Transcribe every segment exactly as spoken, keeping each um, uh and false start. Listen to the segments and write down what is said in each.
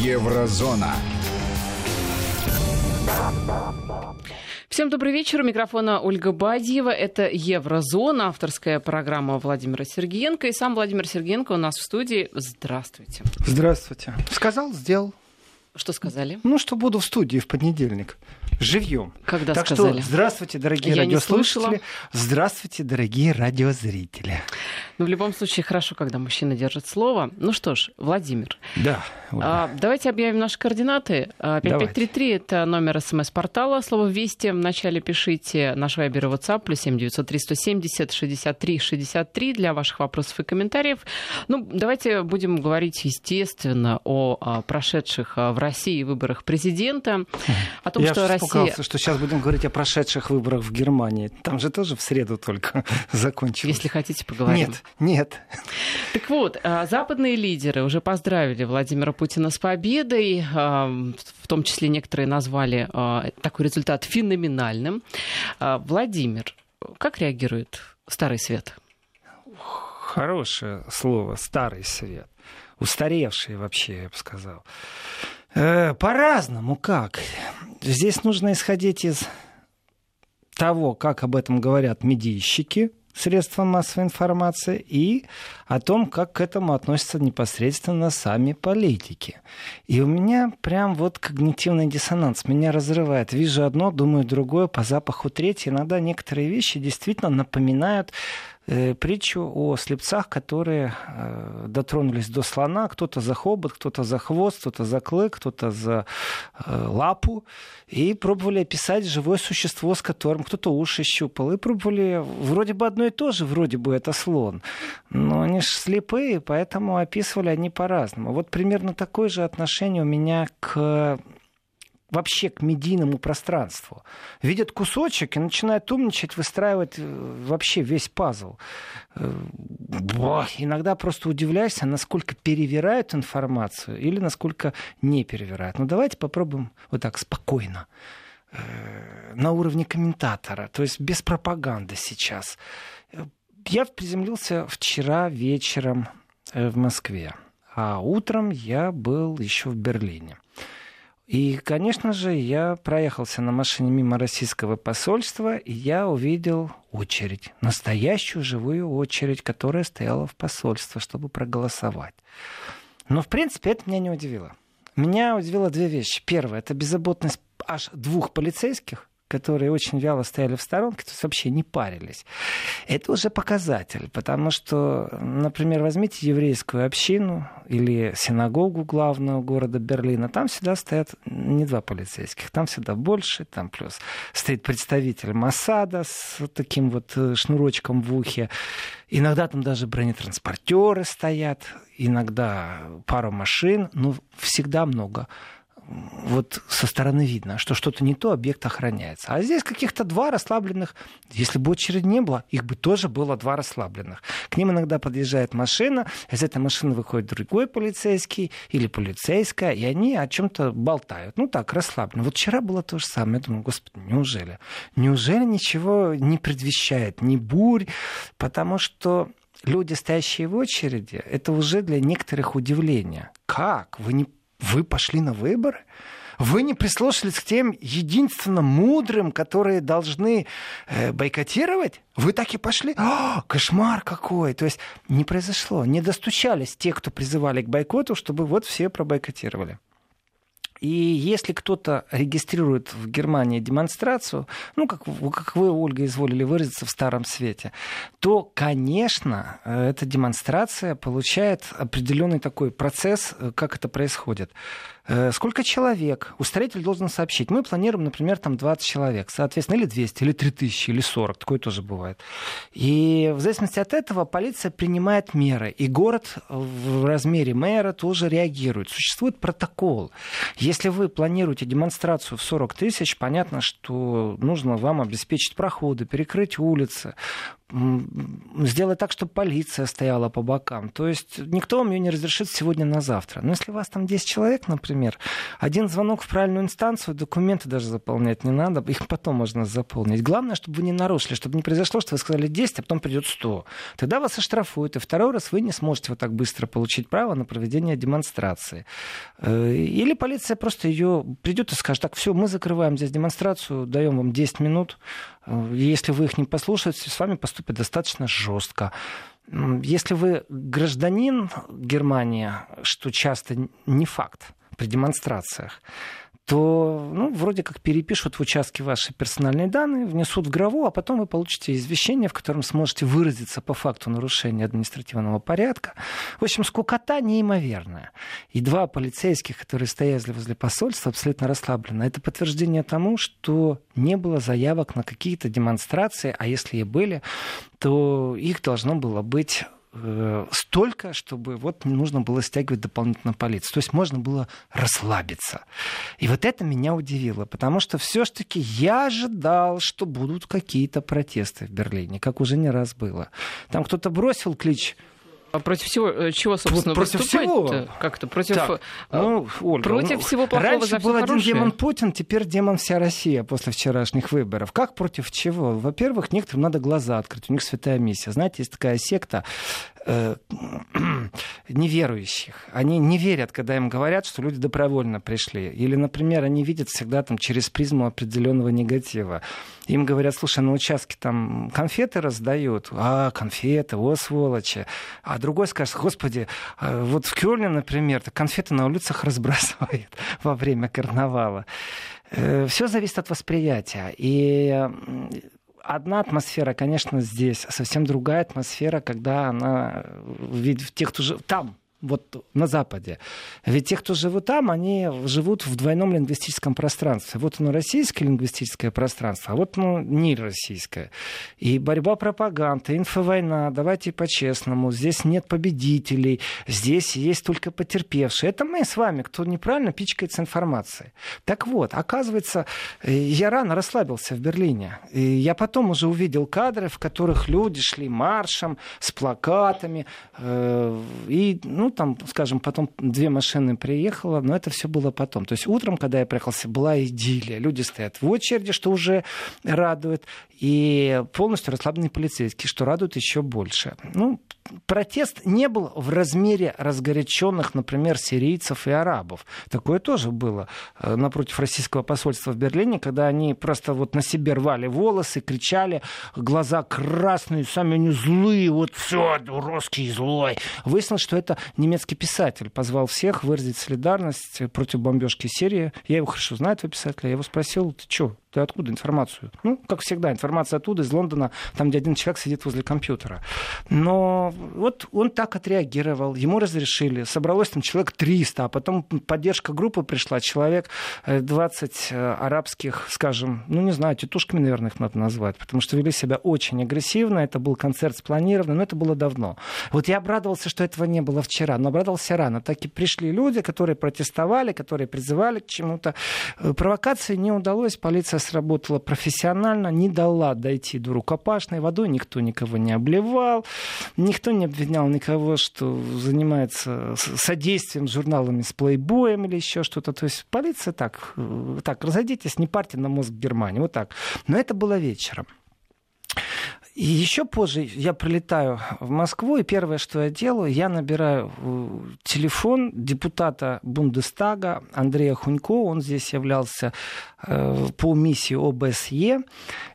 Еврозона. Всем добрый вечер. У микрофона Ольга Бадьева. Это Еврозона, авторская программа Владимира Сергиенко. И сам Владимир Сергиенко у нас в студии. Здравствуйте. Здравствуйте. Сказал, сделал. Что сказали? Ну, что буду в студии в понедельник. Живьем. Когда так сказали? Что, здравствуйте, дорогие Я радиослушатели. Здравствуйте, дорогие радиозрители. Ну, в любом случае, хорошо, когда мужчина держит слово. Ну что ж, Владимир. Да. А, давайте объявим наши координаты. пять пять три три – это номер СМС-портала. Слово «Вести» в начале пишите. Наш вайбер и ватсап плюс семь девятьсот три сто семьдесят шестьдесят три шестьдесят три для ваших вопросов и комментариев. Ну, давайте будем говорить, естественно, о, о прошедших в России выборах президента. О том, Я что Россия... испугался, что сейчас будем говорить о прошедших выборах в Германии. Там же тоже в среду только закончилось. Если хотите, поговорим. Нет, нет. Так вот, западные лидеры уже поздравили Владимира Путина с победой. В том числе некоторые назвали такой результат феноменальным. Владимир, как реагирует Старый Свет? Хорошее слово, Старый Свет. Устаревший вообще, я бы сказал. По-разному как. Здесь нужно исходить из того, как об этом говорят медийщики, средства массовой информации, и о том, как к этому относятся непосредственно сами политики. И у меня прям вот когнитивный диссонанс. Меня разрывает. Вижу одно, думаю другое, по запаху третье. Иногда некоторые вещи действительно напоминают э, притчу о слепцах, которые э, дотронулись до слона. Кто-то за хобот, кто-то за хвост, кто-то за клык, кто-то за э, лапу. И пробовали описать живое существо, с которым кто-то уши щупал. И пробовали вроде бы одно и то же, вроде бы это слон. Но они же слепые, поэтому описывали они по-разному. Вот примерно такое же отношение у меня к вообще к медийному пространству. Видят кусочек и начинают умничать, выстраивать вообще весь пазл. Бах. Иногда просто удивляешься, насколько перевирают информацию или насколько не перевирают. Но давайте попробуем вот так спокойно, на уровне комментатора, то есть без пропаганды сейчас. Я приземлился вчера вечером в Москве, а утром я был еще в Берлине. И, конечно же, я проехался на машине мимо российского посольства, и я увидел очередь, настоящую живую очередь, которая стояла в посольстве, чтобы проголосовать. Но, в принципе, это меня не удивило. Меня удивило две вещи. Первое — это беззаботность аж двух полицейских, которые очень вяло стояли в сторонке, то есть вообще не парились. Это уже показатель, потому что, например, возьмите еврейскую общину или синагогу главного города Берлина, там всегда стоят не два полицейских, там всегда больше, там плюс стоит представитель Моссада с таким вот шнурочком в ухе, иногда там даже бронетранспортеры стоят, иногда пару машин, но всегда много. Вот со стороны видно, что что-то не то, объект охраняется. А здесь каких-то два расслабленных. Если бы очереди не было, их бы тоже было два расслабленных. К ним иногда подъезжает машина, из этой машины выходит другой полицейский или полицейская, и они о чем-то болтают. Ну так, расслабленно. Вот вчера было то же самое. Я думаю, господи, неужели? Неужели ничего не предвещает, ни бурь? Потому что люди, стоящие в очереди, это уже для некоторых удивление. Как? Вы не Вы пошли на выборы? Вы не прислушались к тем единственно мудрым, которые должны э, бойкотировать? Вы так и пошли? О, кошмар какой! То есть не произошло, не достучались те, кто призывали к бойкоту, чтобы вот все пробойкотировали. И если кто-то регистрирует в Германии демонстрацию, ну, как, как вы, Ольга, изволили выразиться, в Старом Свете, то, конечно, эта демонстрация получает определенный такой процесс, как это происходит. Сколько человек? Устроитель должен сообщить. Мы планируем, например, там двадцать человек, соответственно, или двести, или три тысячи, или сорок. Такое тоже бывает. И в зависимости от этого полиция принимает меры. И город в размере мэра тоже реагирует. Существует протокол. Если вы планируете демонстрацию в сорок тысяч, понятно, что нужно вам обеспечить проходы, перекрыть улицы, сделать так, чтобы полиция стояла по бокам. То есть никто вам ее не разрешит сегодня на завтра. Но если у вас там десять человек, например, один звонок в правильную инстанцию, документы даже заполнять не надо, их потом можно заполнить. Главное, чтобы вы не нарушили, чтобы не произошло, что вы сказали десять, а потом придет сто. Тогда вас оштрафуют, и второй раз вы не сможете вот так быстро получить право на проведение демонстрации. Или полиция просто ее придет и скажет: так, все, мы закрываем здесь демонстрацию, даем вам десять минут. Если вы их не послушаете, с вами поступят достаточно жестко. Если вы гражданин Германии, что часто не факт при демонстрациях, то, ну, вроде как перепишут в участке ваши персональные данные, внесут в граву, а потом вы получите извещение, в котором сможете выразиться по факту нарушения административного порядка. В общем, скукота неимоверная. И два полицейских, которые стояли возле посольства, абсолютно расслабленно. Это подтверждение тому, что не было заявок на какие-то демонстрации, а если и были, то их должно было быть э, столько, чтобы вот не нужно было стягивать дополнительно полицию. То есть можно было расслабиться. И вот это меня удивило, потому что все-таки я ожидал, что будут какие-то протесты в Берлине, как уже не раз было. Там кто-то бросил клич. А против всего чего, собственно, против выступать-то? Как-то против, так, ну, Ольга, против ну, всего плохого раньше за все был хорошее. Один демон Путин, теперь демон вся Россия после вчерашних выборов. Как против чего? Во-первых, некоторым надо глаза открыть, у них святая миссия. Знаете, есть такая секта э- неверующих. Они не верят, когда им говорят, что люди добровольно пришли. Или, например, они видят всегда там через призму определенного негатива. Им говорят: слушай, на участке там конфеты раздают. А, конфеты, о, сволочи. А другой скажет: господи, вот в Кёльне, например, конфеты на улицах разбрасывают во время карнавала. Все зависит от восприятия. И одна атмосфера, конечно, здесь, а совсем другая атмосфера, когда она в тех, кто живет там, вот на Западе. Ведь те, кто живут там, они живут в двойном лингвистическом пространстве. Вот оно российское лингвистическое пространство, а вот оно не российское. И борьба пропаганды, инфовойна, давайте по-честному, здесь нет победителей, здесь есть только потерпевшие. Это мы с вами, кто неправильно пичкается информацией. Так вот, оказывается, я рано расслабился в Берлине. И я потом уже увидел кадры, в которых люди шли маршем, с плакатами, и, ну, там, скажем, потом две машины приехало, но это все было потом. То есть утром, когда я проехался, была идиллия. Люди стоят в очереди, что уже радует, и полностью расслабленные полицейские, что радует еще больше. Ну, протест не был в размере разгоряченных, например, сирийцев и арабов. Такое тоже было напротив российского посольства в Берлине, когда они просто вот на себе рвали волосы, кричали, глаза красные, сами они злые, вот все, русский злой. Выяснилось, что это немецкий писатель позвал всех выразить солидарность против бомбежки Сирии. Я его хорошо знаю, этого писателя. Я его спросил: ты что, ты откуда информацию? Ну, как всегда, информация оттуда, из Лондона, там, где один человек сидит возле компьютера. Но вот он так отреагировал, ему разрешили. Собралось там человек триста, а потом поддержка группы пришла, человек двадцать арабских, скажем, ну, не знаю, тетушками, наверное, их надо назвать, потому что вели себя очень агрессивно, это был концерт спланированный, но это было давно. Вот я обрадовался, что этого не было вчера, но обрадовался рано. Так и пришли люди, которые протестовали, которые призывали к чему-то. Провокации не удалось, полиция сработала профессионально, не дала дойти до рукопашной, водой никто никого не обливал, никто не обвинял никого, что занимается содействием журналами с плейбоем или еще что-то. То есть полиция так, так, разойдитесь, не парьте на мозг Германии, вот так. Но это было вечером. И еще позже я прилетаю в Москву, и первое, что я делаю, я набираю телефон депутата Бундестага Андрея Хунько, он здесь являлся э, по миссии ОБСЕ,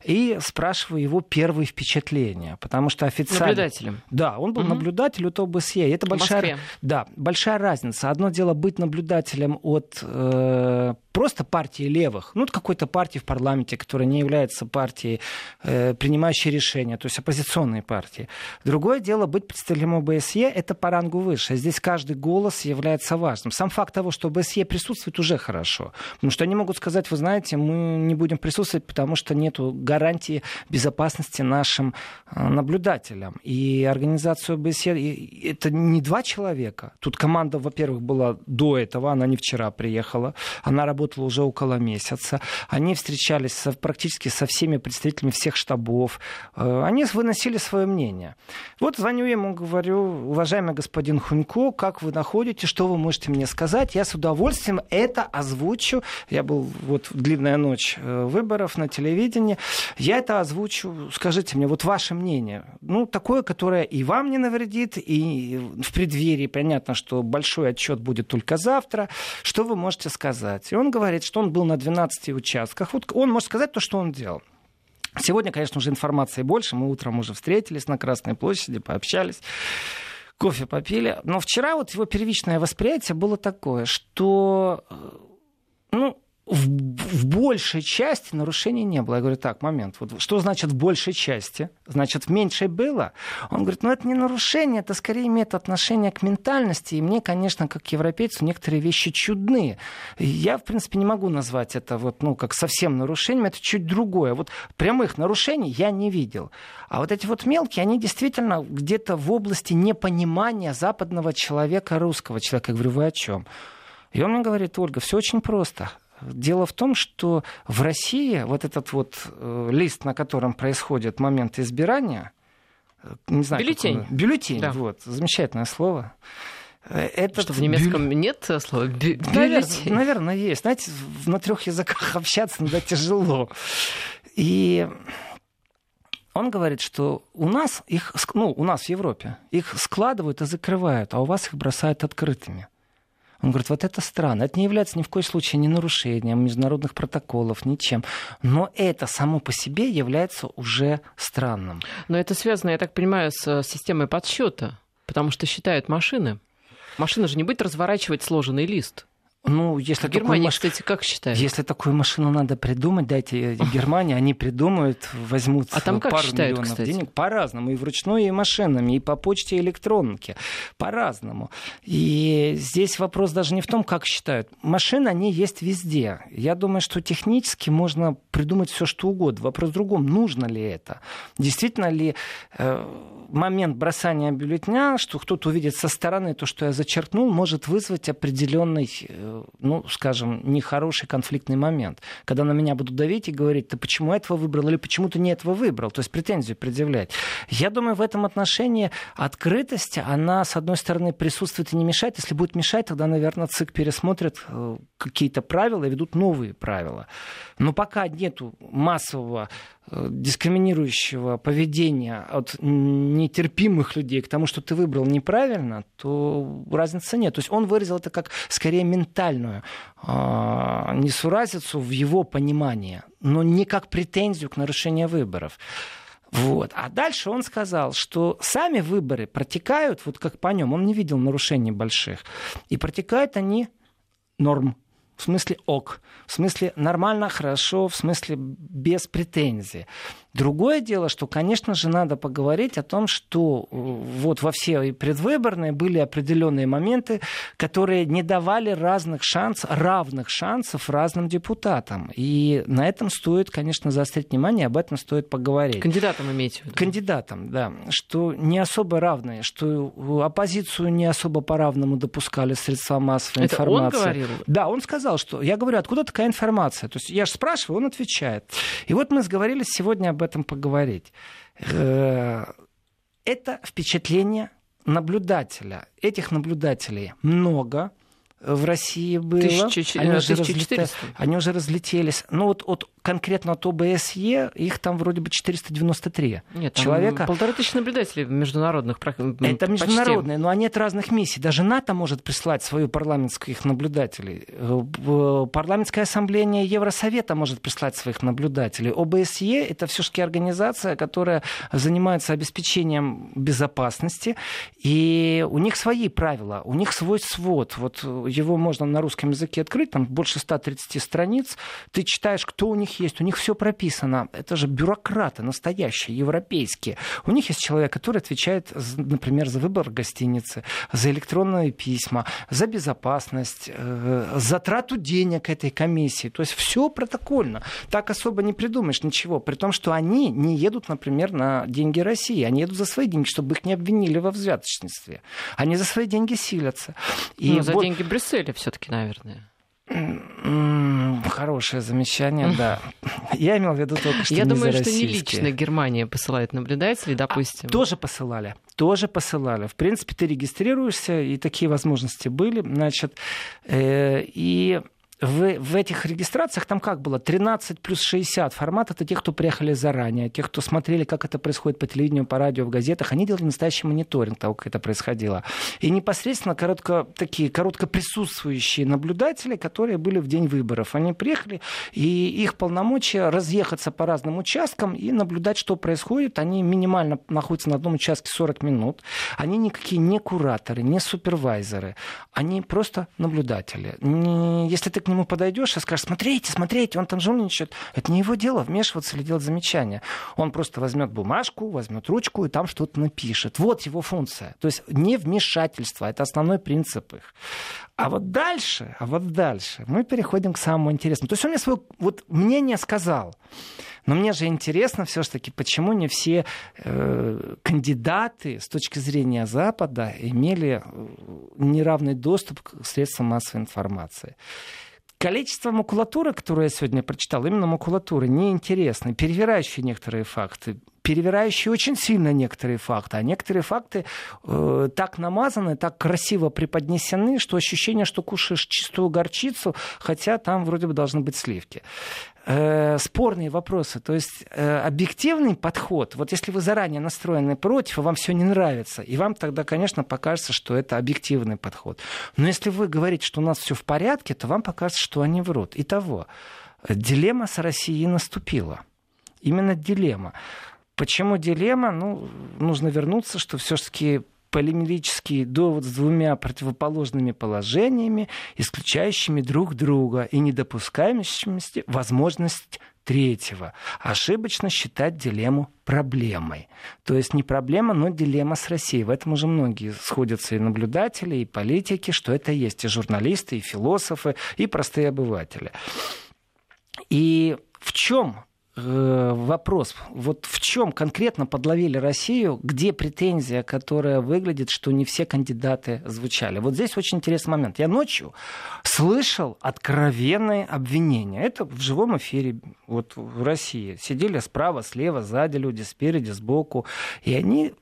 и спрашиваю его первые впечатления, потому что официально... Наблюдателем. Да, он был угу. наблюдателем от ОБСЕ. Это большая, да, большая разница. Одно дело быть наблюдателем от... Э, просто партии левых, ну, какой-то партии в парламенте, которая не является партией, э, принимающей решения, то есть оппозиционной партии. Другое дело быть представителем ОБСЕ, это по рангу выше. Здесь каждый голос является важным. Сам факт того, что ОБСЕ присутствует, уже хорошо. Потому что они могут сказать: вы знаете, знаете, мы не будем присутствовать, потому что нет гарантии безопасности нашим наблюдателям. И организацию ОБСЕ, это не два человека. Тут команда, во-первых, была до этого, она не вчера приехала, она работала уже около месяца. Они встречались со, практически со всеми представителями всех штабов. Они выносили свое мнение. Вот звоню ему, говорю: уважаемый господин Хунько, как вы находите, что вы можете мне сказать? Я с удовольствием это озвучу. Я был вот в длинная ночь выборов на телевидении. Я это озвучу. Скажите мне, вот ваше мнение. Ну, такое, которое и вам не навредит, и в преддверии, понятно, что большой отчет будет только завтра. Что вы можете сказать? И он говорит, что он был на двенадцати участках. Вот он может сказать то, что он делал. Сегодня, конечно, уже информации больше. Мы утром уже встретились на Красной площади, пообщались, кофе попили. Но вчера вот его первичное восприятие было такое, что, ну, в, в большей части нарушений не было. Я говорю, так, момент. Вот что значит в большей части? Значит, в меньшей было? Он говорит, ну, это не нарушение, это скорее имеет отношение к ментальности. И мне, конечно, как европейцу, некоторые вещи чудны. Я, в принципе, не могу назвать это вот, ну, как совсем нарушением. Это чуть другое. Вот прямых нарушений я не видел. А вот эти вот мелкие, они действительно где-то в области непонимания западного человека, русского человека. Я говорю, вы о чем? И он мне говорит, Ольга, все очень просто. Дело в том, что в России вот этот вот э, лист, на котором происходит момент избирания, не знаю, бюллетень. Он, бюллетень, да. Вот, замечательное слово. Этот... Что, в немецком бю... нет слова бю... бюллетень? Наверное, есть. Знаете, на трех языках общаться иногда тяжело. И он говорит, что у нас их, ну, у нас в Европе их складывают и закрывают, а у вас их бросают открытыми. Он говорит, вот это странно. Это не является ни в коем случае ни нарушением международных протоколов, ничем. Но это само по себе является уже странным. Но это связано, я так понимаю, с системой подсчета, потому что считают машины. Машина же не будет разворачивать сложенный лист. Ну, если Германия, маш... кстати, как считает? Если такую машину надо придумать, дайте Германии, они придумают, возьмут а там как пару считают, миллионов кстати? Денег. По-разному, и вручную, и машинами, и по почте, и электронке. По-разному. И здесь вопрос даже не в том, как считают. Машины, они есть везде. Я думаю, что технически можно придумать все, что угодно. Вопрос в другом, нужно ли это? Действительно ли э, момент бросания бюллетня, что кто-то увидит со стороны то, что я зачеркнул, может вызвать определенный... Э, ну, скажем, нехороший конфликтный момент, когда на меня будут давить и говорить, ты почему этого выбрал или почему ты не этого выбрал, то есть претензию предъявлять. Я думаю, в этом отношении открытость, она, с одной стороны, присутствует и не мешает. Если будет мешать, тогда, наверное, ЦИК пересмотрит какие-то правила и ведут новые правила. Но пока нету массового дискриминирующего поведения от нетерпимых людей к тому, что ты выбрал неправильно, то разницы нет. То есть он выразил это как, скорее, ментальную э, несуразицу в его понимании, но не как претензию к нарушению выборов. Вот. А дальше он сказал, что сами выборы протекают, вот как по нем, он не видел нарушений больших, и протекают они норм. В смысле ок, в смысле нормально, хорошо, в смысле без претензий. Другое дело, что, конечно же, надо поговорить о том, что вот во все предвыборные были определенные моменты, которые не давали разных шансов, равных шансов разным депутатам. И на этом стоит, конечно, заострить внимание, об этом стоит поговорить. Кандидатам имеете в виду? Кандидатам, да. Что не особо равные, что оппозицию не особо по-равному допускали средства массовой Это информации. Это он говорил? Да, он сказал, что... Я говорю, откуда такая информация? То есть я же спрашиваю, он отвечает. И вот мы сговорились сегодня об этом поговорить. Это впечатление наблюдателя. Этих наблюдателей много в России было. тысяча четыреста. Они уже, разлет... Они уже разлетелись. Ну вот от, конкретно от ОБСЕ их там вроде бы четыреста девяносто три Нет, человека. Полторы тысячи наблюдателей международных. Это международные, почти. Но они от разных миссий. Даже НАТО может прислать свою парламентских наблюдателей. Парламентская ассамблея Евросовета может прислать своих наблюдателей. ОБСЕ — это все-таки организация, которая занимается обеспечением безопасности. И у них свои правила, у них свой свод. Вот его можно на русском языке открыть, там больше ста тридцати страниц. Ты читаешь, кто у них них есть, у них все прописано. Это же бюрократы настоящие, европейские. У них есть человек, который отвечает, например, за выбор гостиницы, за электронные письма, за безопасность, за трату денег этой комиссии. То есть все протокольно. Так особо не придумаешь ничего. При том, что они не едут, например, на деньги России. Они едут за свои деньги, чтобы их не обвинили во взяточничестве. Они за свои деньги силятся. И ну, за вот... деньги Брюсселя все-таки, наверное. Хорошее замечание, да. Я имел в виду только что. Я не думаю, что не лично Германия посылает наблюдателей, допустим. А, тоже посылали, тоже посылали. В принципе, ты регистрируешься, и такие возможности были. Значит, э, и в, в этих регистрациях там как было? тринадцать плюс шестьдесят формат. Это те, кто приехали заранее, те, кто смотрели, как это происходит по телевидению, по радио, в газетах. Они делали настоящий мониторинг того, как это происходило. И непосредственно коротко, такие коротко присутствующие наблюдатели, которые были в день выборов. Они приехали, и их полномочия разъехаться по разным участкам и наблюдать, что происходит. Они минимально находятся на одном участке сорок минут. Они никакие не кураторы, не супервайзеры. Они просто наблюдатели. Не... Если ты к нему подойдешь и скажешь: смотрите, смотрите, он там жульничает. Это не его дело вмешиваться или делать замечания. Он просто возьмет бумажку, возьмет ручку и там что-то напишет. Вот его функция. То есть не вмешательство. Это основной принцип их. А вот дальше, а вот дальше мы переходим к самому интересному. То есть он мне свое вот мнение сказал. Но мне же интересно все-таки, почему не все э, кандидаты с точки зрения Запада имели неравный доступ к средствам массовой информации. Количество макулатуры, которую я сегодня прочитал, именно макулатуры, неинтересны, перевирающие некоторые факты, перевирающие очень сильно некоторые факты, а некоторые факты э, так намазаны, так красиво преподнесены, что ощущение, что кушаешь чистую горчицу, хотя там вроде бы должны быть сливки. Э, спорные вопросы, то есть э, объективный подход, вот если вы заранее настроены против, и вам все не нравится, и вам тогда, конечно, покажется, что это объективный подход. Но если вы говорите, что у нас все в порядке, то вам покажется, что они врут. Итого, дилемма с Россией наступила. Именно дилемма. Почему дилемма? Ну, нужно вернуться, что все-таки полимерический довод с двумя противоположными положениями, исключающими друг друга и не допускающими возможность третьего. Ошибочно считать дилемму проблемой. То есть не проблема, но дилемма с Россией. В этом уже многие сходятся и наблюдатели, и политики, что это есть и журналисты, и философы, и простые обыватели. И в чем вопрос, вот в чем конкретно подловили Россию, где претензия, которая выглядит, что не все кандидаты звучали. Вот здесь очень интересный момент. Я ночью слышал откровенные обвинения. Это в живом эфире вот в России. Сидели справа, слева, сзади люди, спереди, сбоку. И они...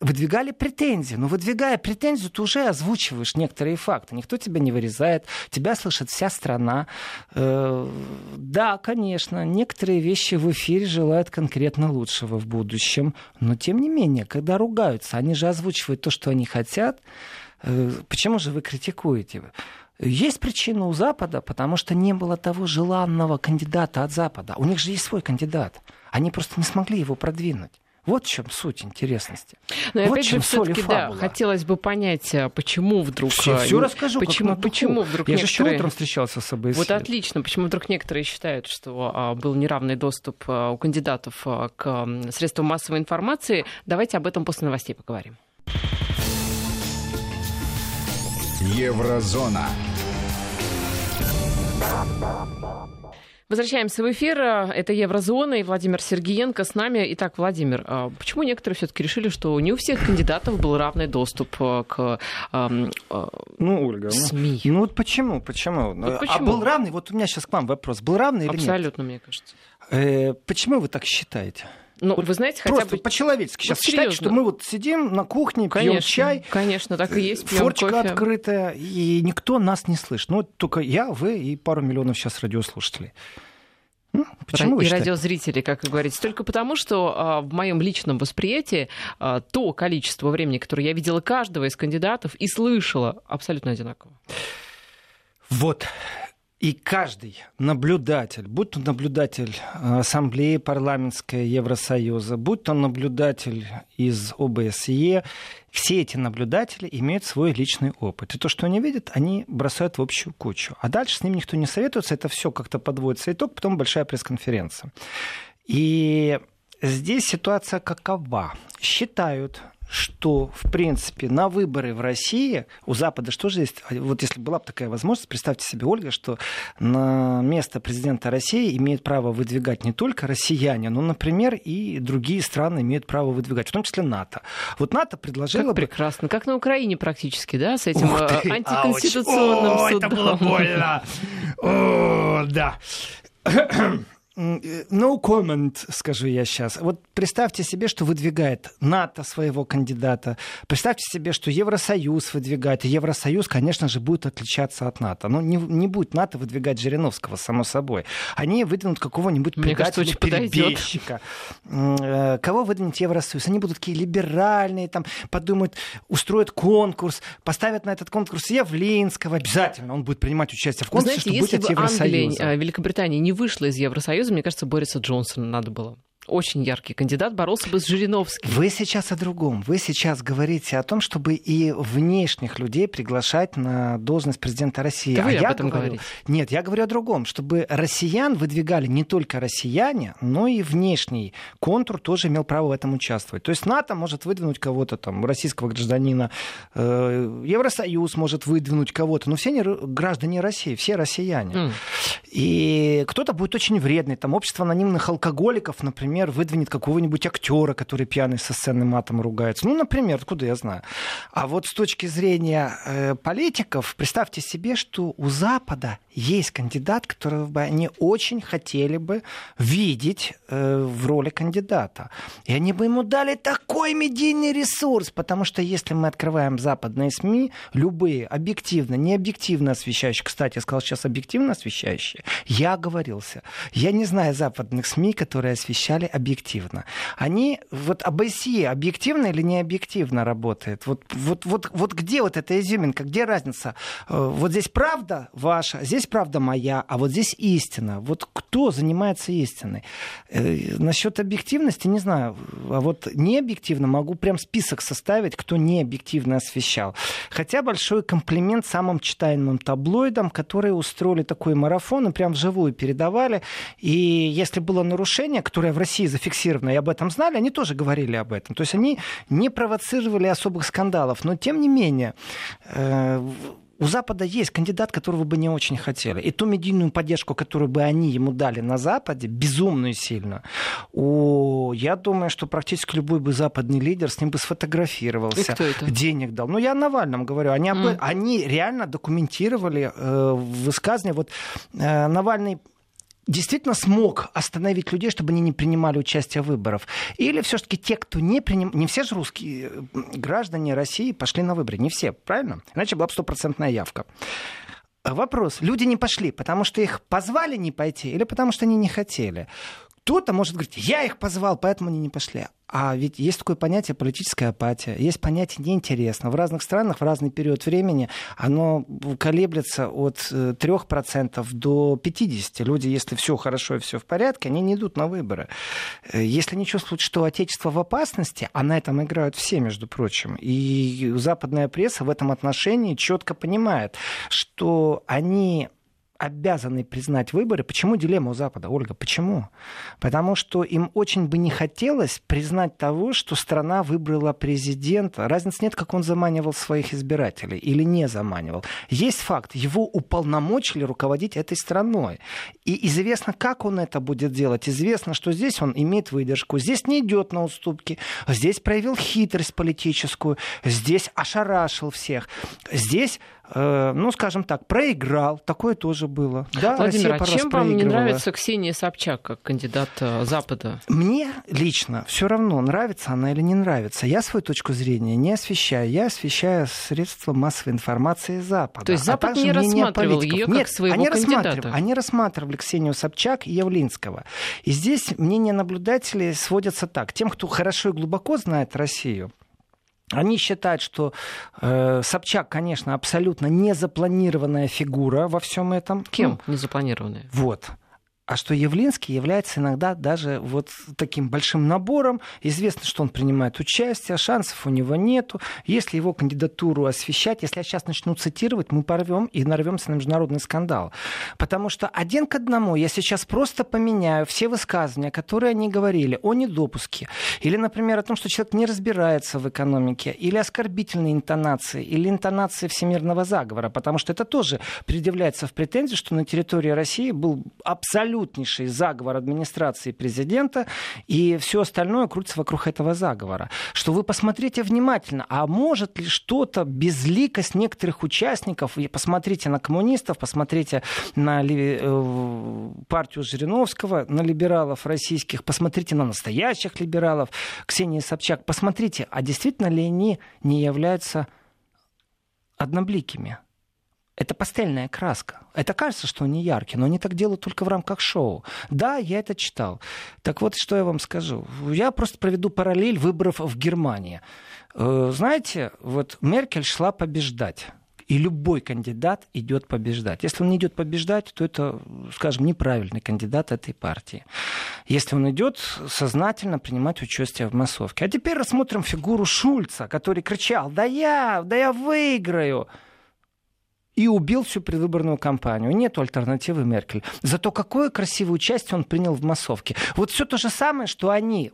выдвигали претензии. Но выдвигая претензию, ты уже озвучиваешь некоторые факты. Никто тебя не вырезает. Тебя слышит вся страна. Э-э- да, конечно, некоторые вещи в эфире желают конкретно лучшего в будущем. Но, тем не менее, когда ругаются, они же озвучивают то, что они хотят. Э-э- почему же вы критикуете? Есть причина у Запада, потому что не было того желанного кандидата от Запада. У них же есть свой кандидат. Они просто не смогли его продвинуть. Вот в чем суть интересности. Но вот опять же, все-таки, да, хотелось бы понять, почему вдруг... Я все расскажу, почему, почему вдруг Я некоторые... же еще утром встречался с ОБСЕ. Вот отлично, почему вдруг некоторые считают, что был неравный доступ у кандидатов к средствам массовой информации. Давайте об этом после новостей поговорим. Еврозона. Возвращаемся в эфир. Это Еврозона и Владимир Сергиенко с нами. Итак, Владимир, почему некоторые все-таки решили, что не у всех кандидатов был равный доступ к э, э, ну, Ольга, СМИ? Ну, ну вот почему? Почему? Вот почему? А был равный? Вот у меня сейчас к вам вопрос. Был равный или абсолютно, нет? Абсолютно, мне кажется. Э, почему вы так считаете? Ну, вот вы знаете, хотя просто бы... по-человечески. Сейчас вот считайте, что мы вот сидим на кухне, конечно, пьем чай. Конечно, так и есть. Пьем форчка кофе. Открытая, и никто нас не слышит. Ну, только я, вы и пару миллионов сейчас радиослушателей. Ну, почему и радиозрители, как вы говорите. Только потому, что а, в моем личном восприятии а, то количество времени, которое я видела каждого из кандидатов и слышала, абсолютно одинаково. Вот. И каждый наблюдатель, будь то наблюдатель Ассамблеи парламентской Евросоюза, будь то наблюдатель из ОБСЕ, все эти наблюдатели имеют свой личный опыт. И то, что они видят, они бросают в общую кучу. А дальше с ним никто не советуется, это все как-то подводится итог, потом большая пресс-конференция. И здесь ситуация какова? Считают, что, в принципе, на выборы в России у Запада что же есть? Вот если была бы такая возможность, представьте себе, Ольга, что на место президента России имеет право выдвигать не только россияне, но, например, и другие страны имеют право выдвигать, в том числе НАТО. Вот НАТО предложило как бы... прекрасно. Как на Украине практически, да, с этим антиконституционным О, судом. О, это было больно! О, да. No comment, скажу я сейчас. Вот представьте себе, что выдвигает НАТО своего кандидата. Представьте себе, что Евросоюз выдвигает. И Евросоюз, конечно же, будет отличаться от НАТО. Но не, не будет НАТО выдвигать Жириновского, само собой. Они выдвинут какого-нибудь предателя-перебежчика. Кого выдвинет Евросоюз? Они будут такие либеральные, там, подумают, устроят конкурс, поставят на этот конкурс Явлинского. Обязательно он будет принимать участие в конкурсе, знаете, что будет от Евросоюза. Англия, Великобритания не вышла из Евросоюза, мне кажется, Бориса Джонсона надо было. Очень яркий кандидат, боролся бы с Жириновским. Вы сейчас о другом. Вы сейчас говорите о том, чтобы и внешних людей приглашать на должность президента России. Да а вы я об этом говорю... говорите. Нет, я говорю о другом. Чтобы россиян выдвигали не только россияне, но и внешний контур тоже имел право в этом участвовать. То есть НАТО может выдвинуть кого-то, там, российского гражданина, Евросоюз может выдвинуть кого-то, но все не граждане России, все россияне. Mm. И кто-то будет очень вредный. Там общество анонимных алкоголиков, например, выдвинет какого-нибудь актера, который пьяный со сцены матом ругается. Ну, например, откуда я знаю. А вот с точки зрения э, политиков, представьте себе, что у Запада есть кандидат, которого бы они очень хотели бы видеть э, в роли кандидата. И они бы ему дали такой медийный ресурс, потому что если мы открываем западные СМИ, любые, объективно, не объективно освещающие, кстати, я сказал сейчас объективно освещающие, я оговорился. Я не знаю западных СМИ, которые освещают объективно. Они, вот ОБСЕ объективно или не объективно работает? Вот, вот, вот, вот где вот эта изюминка, где разница? Вот здесь правда ваша, здесь правда моя, а вот здесь истина. Вот кто занимается истиной? Насчет объективности не знаю. А вот необъективно могу прям список составить, кто необъективно освещал. Хотя большой комплимент самым читаемым таблоидам, которые устроили такой марафон и прям вживую передавали. И если было нарушение, которое в России зафиксировано, и об этом знали, они тоже говорили об этом. То есть они не провоцировали особых скандалов. Но, тем не менее, у Запада есть кандидат, которого бы не очень хотели. И ту медийную поддержку, которую бы они ему дали на Западе, безумную сильно, о, я думаю, что практически любой бы западный лидер с ним бы сфотографировался. Денег дал. Ну, я о Навальном говорю. Они, об... mm. они реально документировали э, высказывания. Вот э, Навальный действительно смог остановить людей, чтобы они не принимали участие в выборах? Или все-таки те, кто не принимал... Не все же русские граждане России пошли на выборы. Не все, правильно? Иначе была бы стопроцентная явка. Вопрос. Люди не пошли, потому что их позвали не пойти или потому что они не хотели? Кто-то может говорить, я их позвал, поэтому они не пошли. А ведь есть такое понятие политическая апатия, есть понятие неинтересно. В разных странах в разный период времени оно колеблется от трёх процентов до пятидесяти процентов. Люди, если все хорошо и все в порядке, они не идут на выборы. Если они чувствуют, что отечество в опасности, а на этом играют все, между прочим, и западная пресса в этом отношении четко понимает, что они... обязаны признать выборы. Почему дилемма у Запада, Ольга? Почему? Потому что им очень бы не хотелось признать того, что страна выбрала президента. Разницы нет, как он заманивал своих избирателей или не заманивал. Есть факт, его уполномочили руководить этой страной. И известно, как он это будет делать. Известно, что здесь он имеет выдержку, здесь не идет на уступки, здесь проявил хитрость политическую, здесь ошарашил всех, здесь... ну, скажем так, проиграл. Такое тоже было. Да, Владимир, а чем вам не нравится Ксения Собчак как кандидат Запада? Мне лично все равно, нравится она или не нравится. Я свою точку зрения не освещаю. Я освещаю средства массовой информации Запада. То есть Запад а не рассматривал ее как Нет, своего они кандидата? Рассматривали, они рассматривали Ксению Собчак и Явлинского. И здесь мнения наблюдателей сводятся так. Тем, кто хорошо и глубоко знает Россию, Они считают, что э, Собчак, конечно, абсолютно незапланированная фигура во всем этом. Кем? Ну, незапланированная. Вот. А что Явлинский является иногда даже вот таким большим набором. Известно, что он принимает участие, шансов у него нету. Если его кандидатуру освещать, если я сейчас начну цитировать, мы порвем и нарвемся на международный скандал. Потому что один к одному я сейчас просто поменяю все высказывания, которые они говорили о недопуске. Или, например, о том, что человек не разбирается в экономике. Или оскорбительные интонации. Или интонации всемирного заговора. Потому что это тоже предъявляется в претензии, что на территории России был абсолютно абсолютнейший заговор администрации президента, и все остальное крутится вокруг этого заговора. Что вы посмотрите внимательно, а может ли что-то безликость некоторых участников, и посмотрите на коммунистов, посмотрите на ли... партию Жириновского, на либералов российских, посмотрите на настоящих либералов, Ксении Собчак, посмотрите, а действительно ли они не являются однобликими? Это пастельная краска. Это кажется, что они яркие, но они так делают только в рамках шоу. Да, я это читал. Так вот, что я вам скажу. Я просто проведу параллель выборов в Германии. Знаете, вот Меркель шла побеждать. И любой кандидат идет побеждать. Если он не идет побеждать, то это, скажем, неправильный кандидат этой партии. Если он идет сознательно принимать участие в массовке. А теперь рассмотрим фигуру Шульца, который кричал: «Да я, да я выиграю!» И убил всю предвыборную кампанию. Нет альтернативы Меркель. Зато какое красивое участие он принял в массовке. Вот все то же самое, что они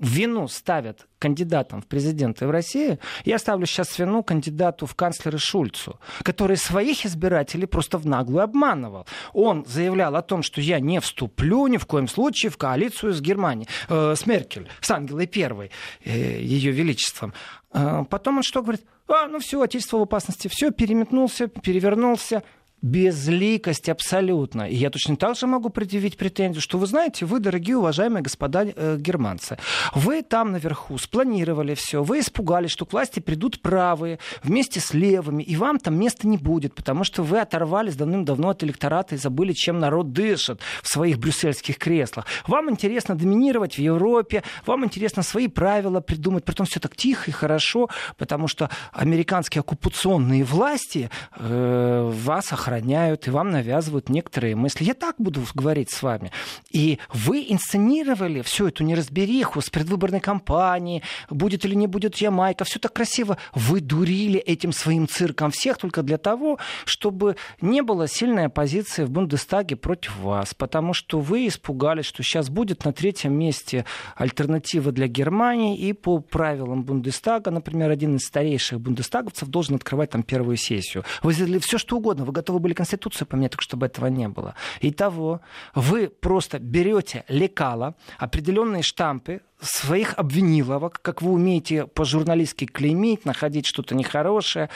вину ставят кандидатам в президенты в России. Я ставлю сейчас вину кандидату в канцлеры Шульцу, который своих избирателей просто в наглую обманывал. Он заявлял о том, что я не вступлю ни в коем случае в коалицию с Германией, э, с Меркель, с Ангелой Первой, э, ее величеством. Э, потом он что говорит? А, ну все, отечество в опасности. Все, переметнулся, перевернулся. Безликость абсолютно. И я точно так же могу предъявить претензию, что вы знаете, вы, дорогие уважаемые господа э, германцы, вы там наверху спланировали все, вы испугались, что к власти придут правые вместе с левыми, и вам там места не будет, потому что вы оторвались давным-давно от электората и забыли, чем народ дышит в своих брюссельских креслах. Вам интересно доминировать в Европе, вам интересно свои правила придумать, притом все так тихо и хорошо, потому что американские оккупационные власти э, вас охраняют. И вам навязывают некоторые мысли. Я так буду говорить с вами. И вы инсценировали всю эту неразбериху с предвыборной кампанией, будет или не будет Ямайка, все так красиво. Вы дурили этим своим цирком всех только для того, чтобы не было сильной оппозиции в Бундестаге против вас, потому что вы испугались, что сейчас будет на третьем месте альтернатива для Германии, и по правилам Бундестага, например, один из старейших бундестаговцев должен открывать там первую сессию. Вы сделали все, что угодно, вы готовы были Конституцию поменять, так чтобы этого не было. Итого, вы просто берете лекала, определенные штампы своих обвиниловок, как вы умеете по-журналистски клеймить, находить что-то нехорошее.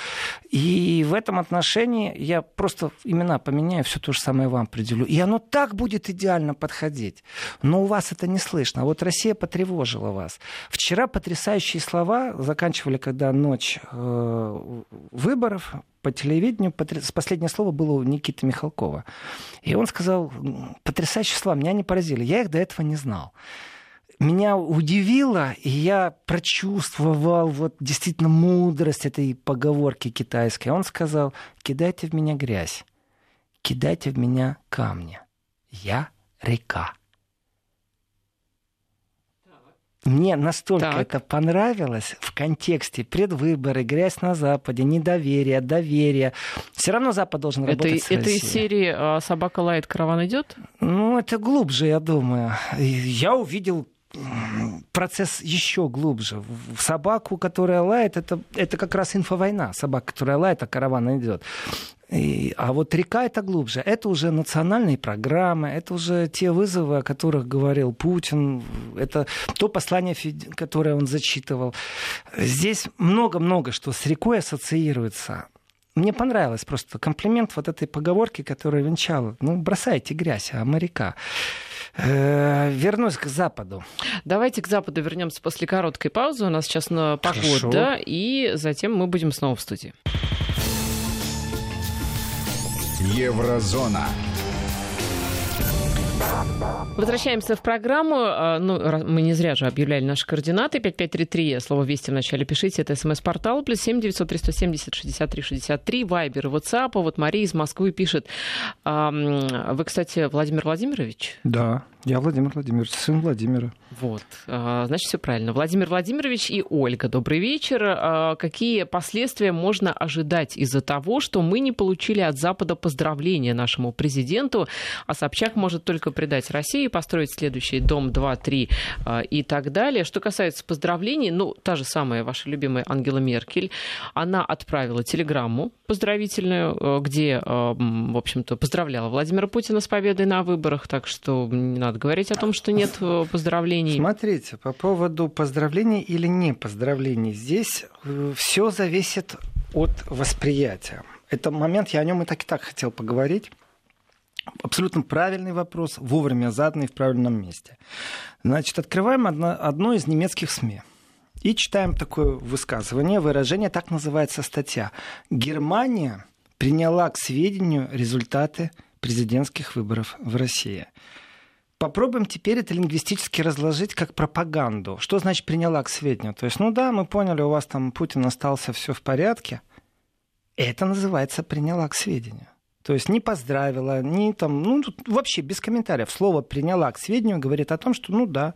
И в этом отношении я просто имена поменяю, все то же самое вам определю. И оно так будет идеально подходить. Но у вас это не слышно. Вот Россия потревожила вас. Вчера потрясающие слова заканчивали, когда ночь э, выборов по телевидению. Потряс... Последнее слово было у Никиты Михалкова. И он сказал потрясающие слова. Меня они поразили. Я их до этого не знал. Меня удивило, и я прочувствовал вот действительно мудрость этой поговорки китайской. Он сказал: кидайте в меня грязь, кидайте в меня камни. Я река. Мне настолько так. это понравилось в контексте предвыборы, грязь на Западе, недоверие, доверие. Все равно Запад должен это, работать с Россией. Это из серии «Собака лает, караван идет»? Ну, это глубже, я думаю. Я увидел процесс еще глубже. Собаку, которая лает, это, это как раз инфовойна. Собака, которая лает, а караван идет. И, а вот река — это глубже. Это уже национальные программы, это уже те вызовы, о которых говорил Путин, это то послание, которое он зачитывал. Здесь много-много что с рекой ассоциируется. Мне понравилось просто комплимент вот этой поговорки, которая венчала. Ну, бросайте грязь, а мы река. Вернусь к Западу. Давайте к Западу вернемся после короткой паузы. У нас сейчас на погода, и затем мы будем снова в студии. Еврозона. Возвращаемся в программу. Ну, мы не зря же объявляли наши координаты. пять пять три три, слово «Вести» в начале пишите. Это смс-портал. Плюс семь девятьсот триста семьдесят шестьдесят три шестьдесят три. Вайбер, WhatsApp. Вот Мария из Москвы пишет. Вы, кстати, Владимир Владимирович? Да, я Владимир Владимирович, сын Владимира. Вот, значит, все правильно. Владимир Владимирович и Ольга, добрый вечер. Какие последствия можно ожидать из-за того, что мы не получили от Запада поздравления нашему президенту, а Собчак может только предать России, построить следующий дом, два, три и так далее. Что касается поздравлений, ну, та же самая ваша любимая Ангела Меркель, она отправила телеграмму поздравительную, где, в общем-то, поздравляла Владимира Путина с победой на выборах, так что не надо говорить о том, что нет поздравлений. Смотрите, по поводу поздравлений или не поздравлений, здесь все зависит от восприятия. Это момент, я о нем и так и так хотел поговорить. Абсолютно правильный вопрос, вовремя заданный в правильном месте. Значит, открываем одно, одно из немецких СМИ и читаем такое высказывание, выражение, так называется статья. Германия приняла к сведению результаты президентских выборов в России. Попробуем теперь это лингвистически разложить как пропаганду. Что значит «приняла к сведению»? То есть, ну да, мы поняли, у вас там Путин остался, все в порядке. Это называется «приняла к сведению». То есть не поздравила, не там, ну, вообще без комментариев. Слово «приняла к сведению» говорит о том, что ну да.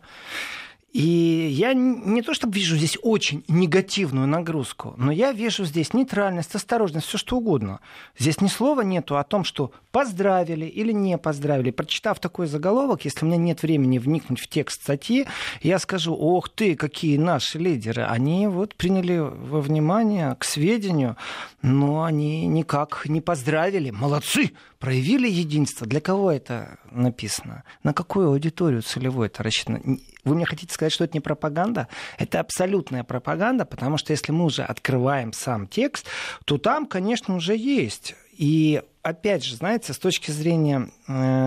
И я не то чтобы вижу здесь очень негативную нагрузку, но я вижу здесь нейтральность, осторожность, все что угодно. Здесь ни слова нету о том, что поздравили или не поздравили. Прочитав такой заголовок, если у меня нет времени вникнуть в текст статьи, я скажу: ох ты, какие наши лидеры. Они вот приняли во внимание к сведению, но они никак не поздравили. Молодцы! Проявили единство. Для кого это написано? На какую аудиторию целевой это рассчитано? Вы мне хотите сказать, что это не пропаганда? Это абсолютная пропаганда, потому что если мы уже открываем сам текст, то там, конечно, уже есть. И опять же, знаете, с точки зрения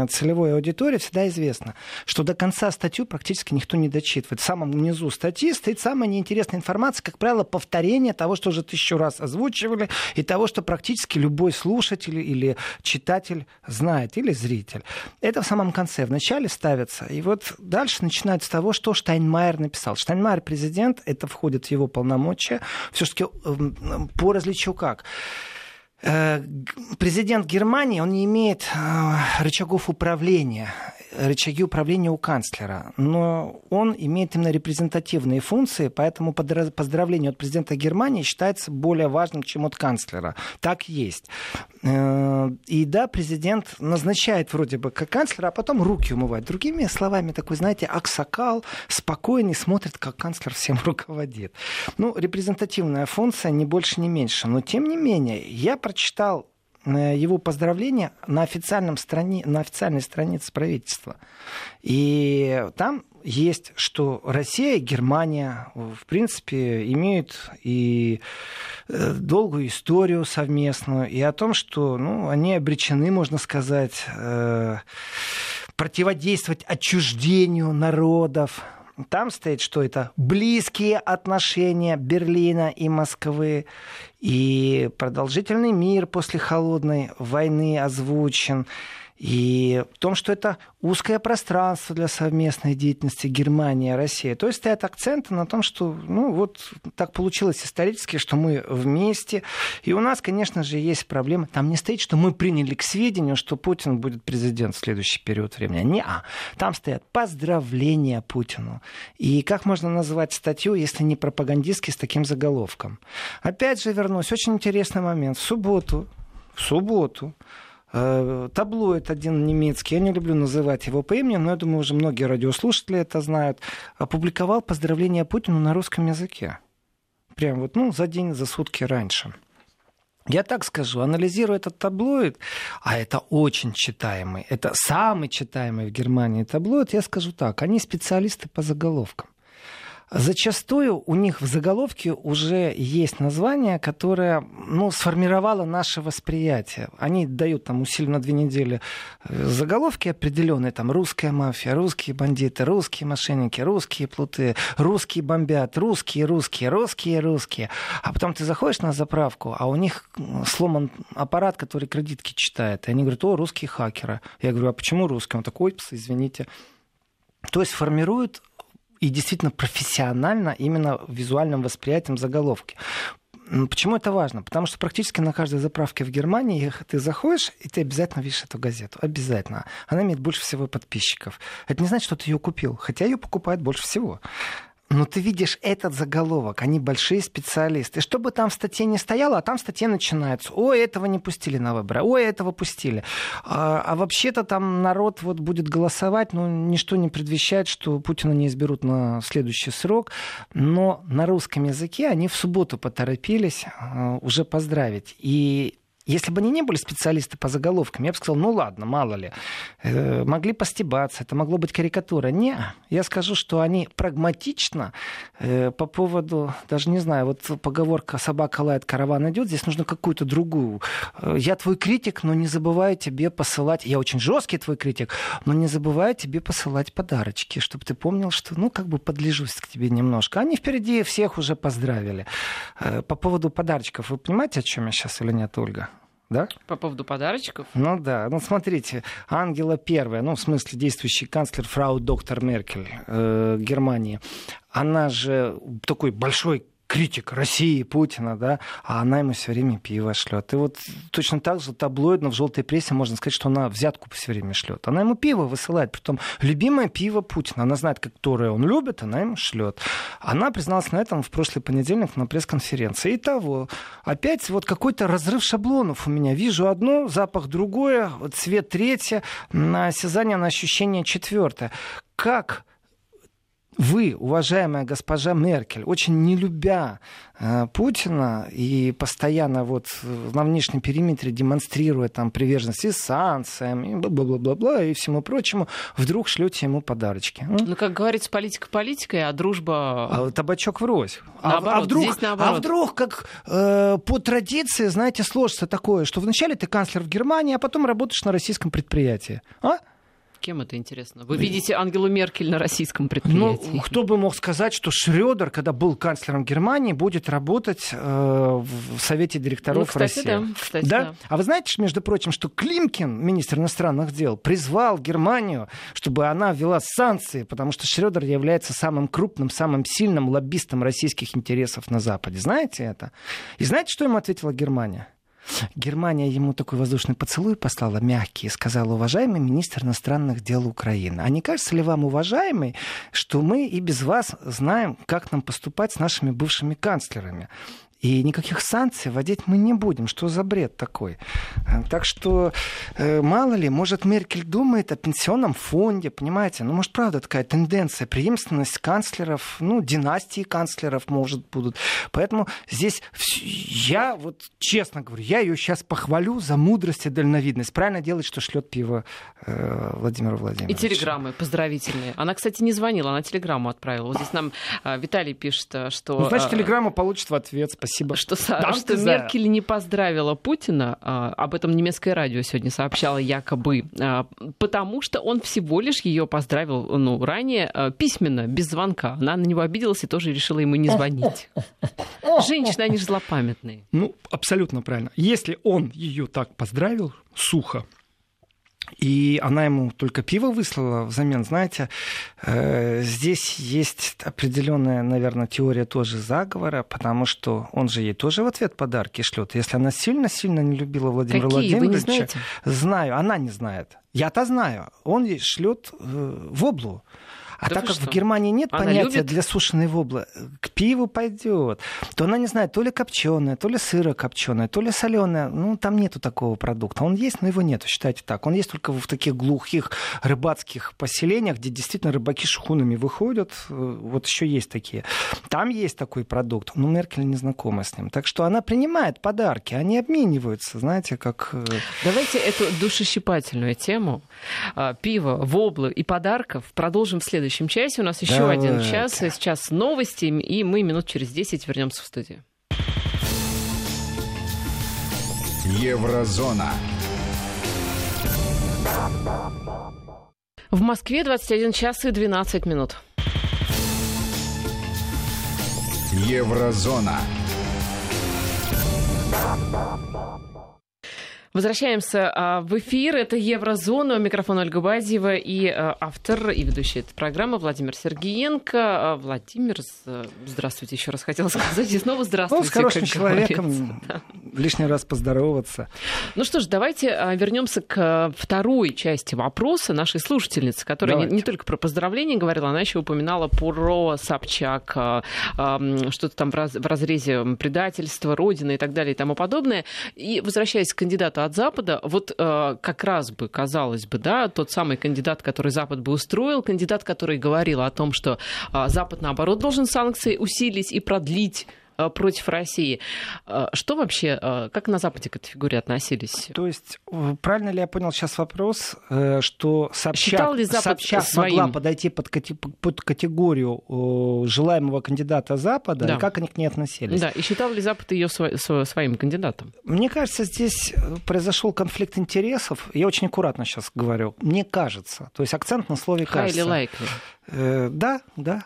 целевой аудитории всегда известно, что до конца статью практически никто не дочитывает. В самом низу статьи стоит самая неинтересная информация, как правило, повторение того, что уже тысячу раз озвучивали, и того, что практически любой слушатель или читатель знает, или зритель. Это в самом конце, в начале ставится. И вот дальше начинают с того, что Штайнмайер написал. Штайнмайер президент, это входит в его полномочия, все-таки по различию как. Президент Германии, он не имеет рычагов управления, рычаги управления у канцлера, но он имеет именно репрезентативные функции, поэтому поздравление от президента Германии считается более важным, чем от канцлера. Так есть. И да, президент назначает вроде бы как канцлера, а потом руки умывает. Другими словами, такой, знаете, аксакал, спокойный, смотрит, как канцлер всем руководит. Ну, репрезентативная функция ни больше, ни меньше. Но тем не менее, я прочитал его поздравления на, официальном страни... на официальной странице правительства. И там есть, что Россия и Германия, в принципе, имеют и долгую историю совместную, и о том, что ну, они обречены, можно сказать, противодействовать отчуждению народов. Там стоит, что это близкие отношения Берлина и Москвы, и продолжительный мир после холодной войны озвучен, и в том, что это узкое пространство для совместной деятельности Германия и Россия. То есть стоят акценты на том, что ну, вот так получилось исторически, что мы вместе. И у нас, конечно же, есть проблемы. Там не стоит, что мы приняли к сведению, что Путин будет президент в следующий период времени. Не-а. Там стоят поздравления Путину. И как можно назвать статью, если не пропагандистский, с таким заголовком? Опять же вернусь. Очень интересный момент. В субботу, в субботу, таблоид один немецкий, я не люблю называть его по имени, но я думаю, уже многие радиослушатели это знают, опубликовал поздравления Путину на русском языке. Прям вот, ну, за день, за сутки раньше. Я так скажу, анализируя этот таблоид, а это очень читаемый, это самый читаемый в Германии таблоид, я скажу так, они специалисты по заголовкам. Зачастую у них в заголовке уже есть название, которое, ну, сформировало наше восприятие. Они дают там усиленно две недели заголовки определенные, там русская мафия, русские бандиты, русские мошенники, русские плуты, русские бомбят, русские, русские, русские, русские. А потом ты заходишь на заправку, а у них сломан аппарат, который кредитки читает. И они говорят: о, русские хакеры. Я говорю: а почему русские? Он такой: ой, извините. То есть формируют и действительно профессионально именно визуальным восприятием заголовки. Почему это важно? Потому что практически на каждой заправке в Германии ты заходишь, и ты обязательно видишь эту газету. Обязательно. Она имеет больше всего подписчиков. Это не значит, что ты ее купил, хотя ее покупают больше всего. Но ты видишь этот заголовок, они большие специалисты. И что бы там в статье не стояло, а там в статье начинается: ой, этого не пустили на выборы, ой, этого пустили. А, а вообще-то там народ вот будет голосовать, но ничто не предвещает, что Путина не изберут на следующий срок. Но на русском языке они в субботу поторопились уже поздравить. И если бы они не были специалисты по заголовкам, я бы сказал: ну ладно, мало ли, э, могли постебаться, это могло быть карикатура. Не, я скажу, что они прагматично э, по поводу, даже не знаю, вот поговорка «собака лает, караван идет», здесь нужно какую-то другую. Я твой критик, но не забываю тебе посылать, я очень жесткий твой критик, но не забываю тебе посылать подарочки, чтобы ты помнил, что, ну, как бы подлежусь к тебе немножко. Они впереди всех уже поздравили. Э, по поводу подарочков, вы понимаете, о чем я сейчас или нет, Ольга? Да? По поводу подарочков? Ну да. Ну смотрите, Ангела Первая, ну в смысле действующий канцлер фрау доктор Меркель э, Германии, она же такой большой критик России, Путина, да, а она ему все время пиво шлет. И вот точно так же таблоидно в желтой прессе можно сказать, что она взятку все время шлет. Она ему пиво высылает, притом любимое пиво Путина. Она знает, которое он любит, она ему шлет. Она призналась на этом в прошлый понедельник на пресс-конференции. Итого, опять вот какой-то разрыв шаблонов у меня. Вижу одно, запах другое, цвет третье, на осязание, на ощущение четвертое. Как вы, уважаемая госпожа Меркель, очень не любя э, Путина и постоянно вот на внешнем периметре демонстрируя там приверженность и санкциям, и бла-бла-бла-бла, и всему прочему, вдруг шлете ему подарочки. Ну, как говорится, политика политикой, а дружба... А, табачок врозь. Наоборот, а, а вдруг, здесь наоборот. А вдруг, как э, по традиции, знаете, сложится такое, что вначале ты канцлер в Германии, а потом работаешь на российском предприятии. А? Кем это интересно? Вы видите Ангелу Меркель на российском предприятии? Ну, кто бы мог сказать, что Шрёдер, когда был канцлером Германии, будет работать э, в Совете директоров, ну, кстати, России. Да, кстати, да? Да. А вы знаете, между прочим, что Климкин, министр иностранных дел, призвал Германию, чтобы она ввела санкции, потому что Шрёдер является самым крупным, самым сильным лоббистом российских интересов на Западе. Знаете это? И знаете, что ему ответила Германия? Германия ему такой воздушный поцелуй послала, мягкий, и сказала: уважаемый министр иностранных дел Украины, а не кажется ли вам, уважаемый, что мы и без вас знаем, как нам поступать с нашими бывшими канцлерами? И никаких санкций вводить мы не будем. Что за бред такой? Так что, мало ли, может, Меркель думает о пенсионном фонде, понимаете? Ну, может, правда, такая тенденция, преемственность канцлеров, ну, династии канцлеров, может, будут. Поэтому здесь я, вот честно говорю, я ее сейчас похвалю за мудрость и дальновидность. Правильно делает, что шлет пиво э, Владимиру Владимировичу. И телеграммы поздравительные. Она, кстати, не звонила, она телеграмму отправила. Вот здесь нам э, Виталий пишет, что... Ну, значит, телеграмма получит в ответ, спасибо. Спасибо. Что, да, что Меркель не поздравила Путина, а, об этом немецкое радио сегодня сообщало якобы, а, потому что он всего лишь ее поздравил, ну, ранее, а, письменно, без звонка. Она на него обиделась и тоже решила ему не звонить. Женщины, они же злопамятные. Ну, абсолютно правильно. Если он ее так поздравил, сухо, и она ему только пиво выслала взамен, знаете, э, здесь есть определенная, наверное, теория тоже заговора, потому что он же ей тоже в ответ подарки шлет. Если она сильно-сильно не любила Владимира Какие? Владимировича... Вы не знаете? Знаю, она не знает. Я-то знаю. Он ей шлет э, воблу. А да так как что? В Германии нет она понятия любит? Для сушеной воблы, к пиву пойдет, то она не знает, то ли копченое, то ли сырокопченое, то ли соленое. Ну, там нету такого продукта. Он есть, но его нету, считайте так. Он есть только в таких глухих рыбацких поселениях, где действительно рыбаки шхунами выходят. Вот еще есть такие. Там есть такой продукт, но Меркель не знакома с ним. Так что она принимает подарки, они обмениваются, знаете, как... Давайте эту душещипательную тему пива, воблы и подарков продолжим в следующем. следующем часе. У нас еще Давай. один час. И сейчас новости. И мы минут через десять вернемся в студию. Еврозона. В Москве двадцать один час и двенадцать минут. Еврозона. Возвращаемся в эфир. Это «Еврозона». У микрофона Ольга Бадьева и автор и ведущий этой программы Владимир Сергиенко. Владимир, здравствуйте, еще раз хотела сказать. И снова здравствуйте. Ну, с хорошим человеком да. лишний раз поздороваться. Ну что ж, давайте вернемся к второй части вопроса нашей слушательницы, которая не, не только про поздравления говорила, она еще упоминала про Собчак, что-то там в, раз, в разрезе предательства, Родины и так далее и тому подобное. И возвращаясь к кандидату от Запада, вот э, как раз бы, казалось бы, да, тот самый кандидат, который Запад бы устроил, кандидат, который говорил о том, что э, Запад, наоборот, должен санкции усилить и продлить э, против России. Э, что вообще, э, как на Западе к этой фигуре относились? То есть, правильно ли я понял сейчас вопрос, э, что Собчак, Собчак своим... могла подойти под, кати... под категорию э, желаемого кандидата Запада, да. и как они к ней относились? Да, и считал ли Запад ее сво... своим кандидатом? Мне кажется, здесь произошел конфликт интересов. Я очень аккуратно сейчас говорю. Мне кажется. То есть, акцент на слове «кажется». Highly likely. Э, да, да.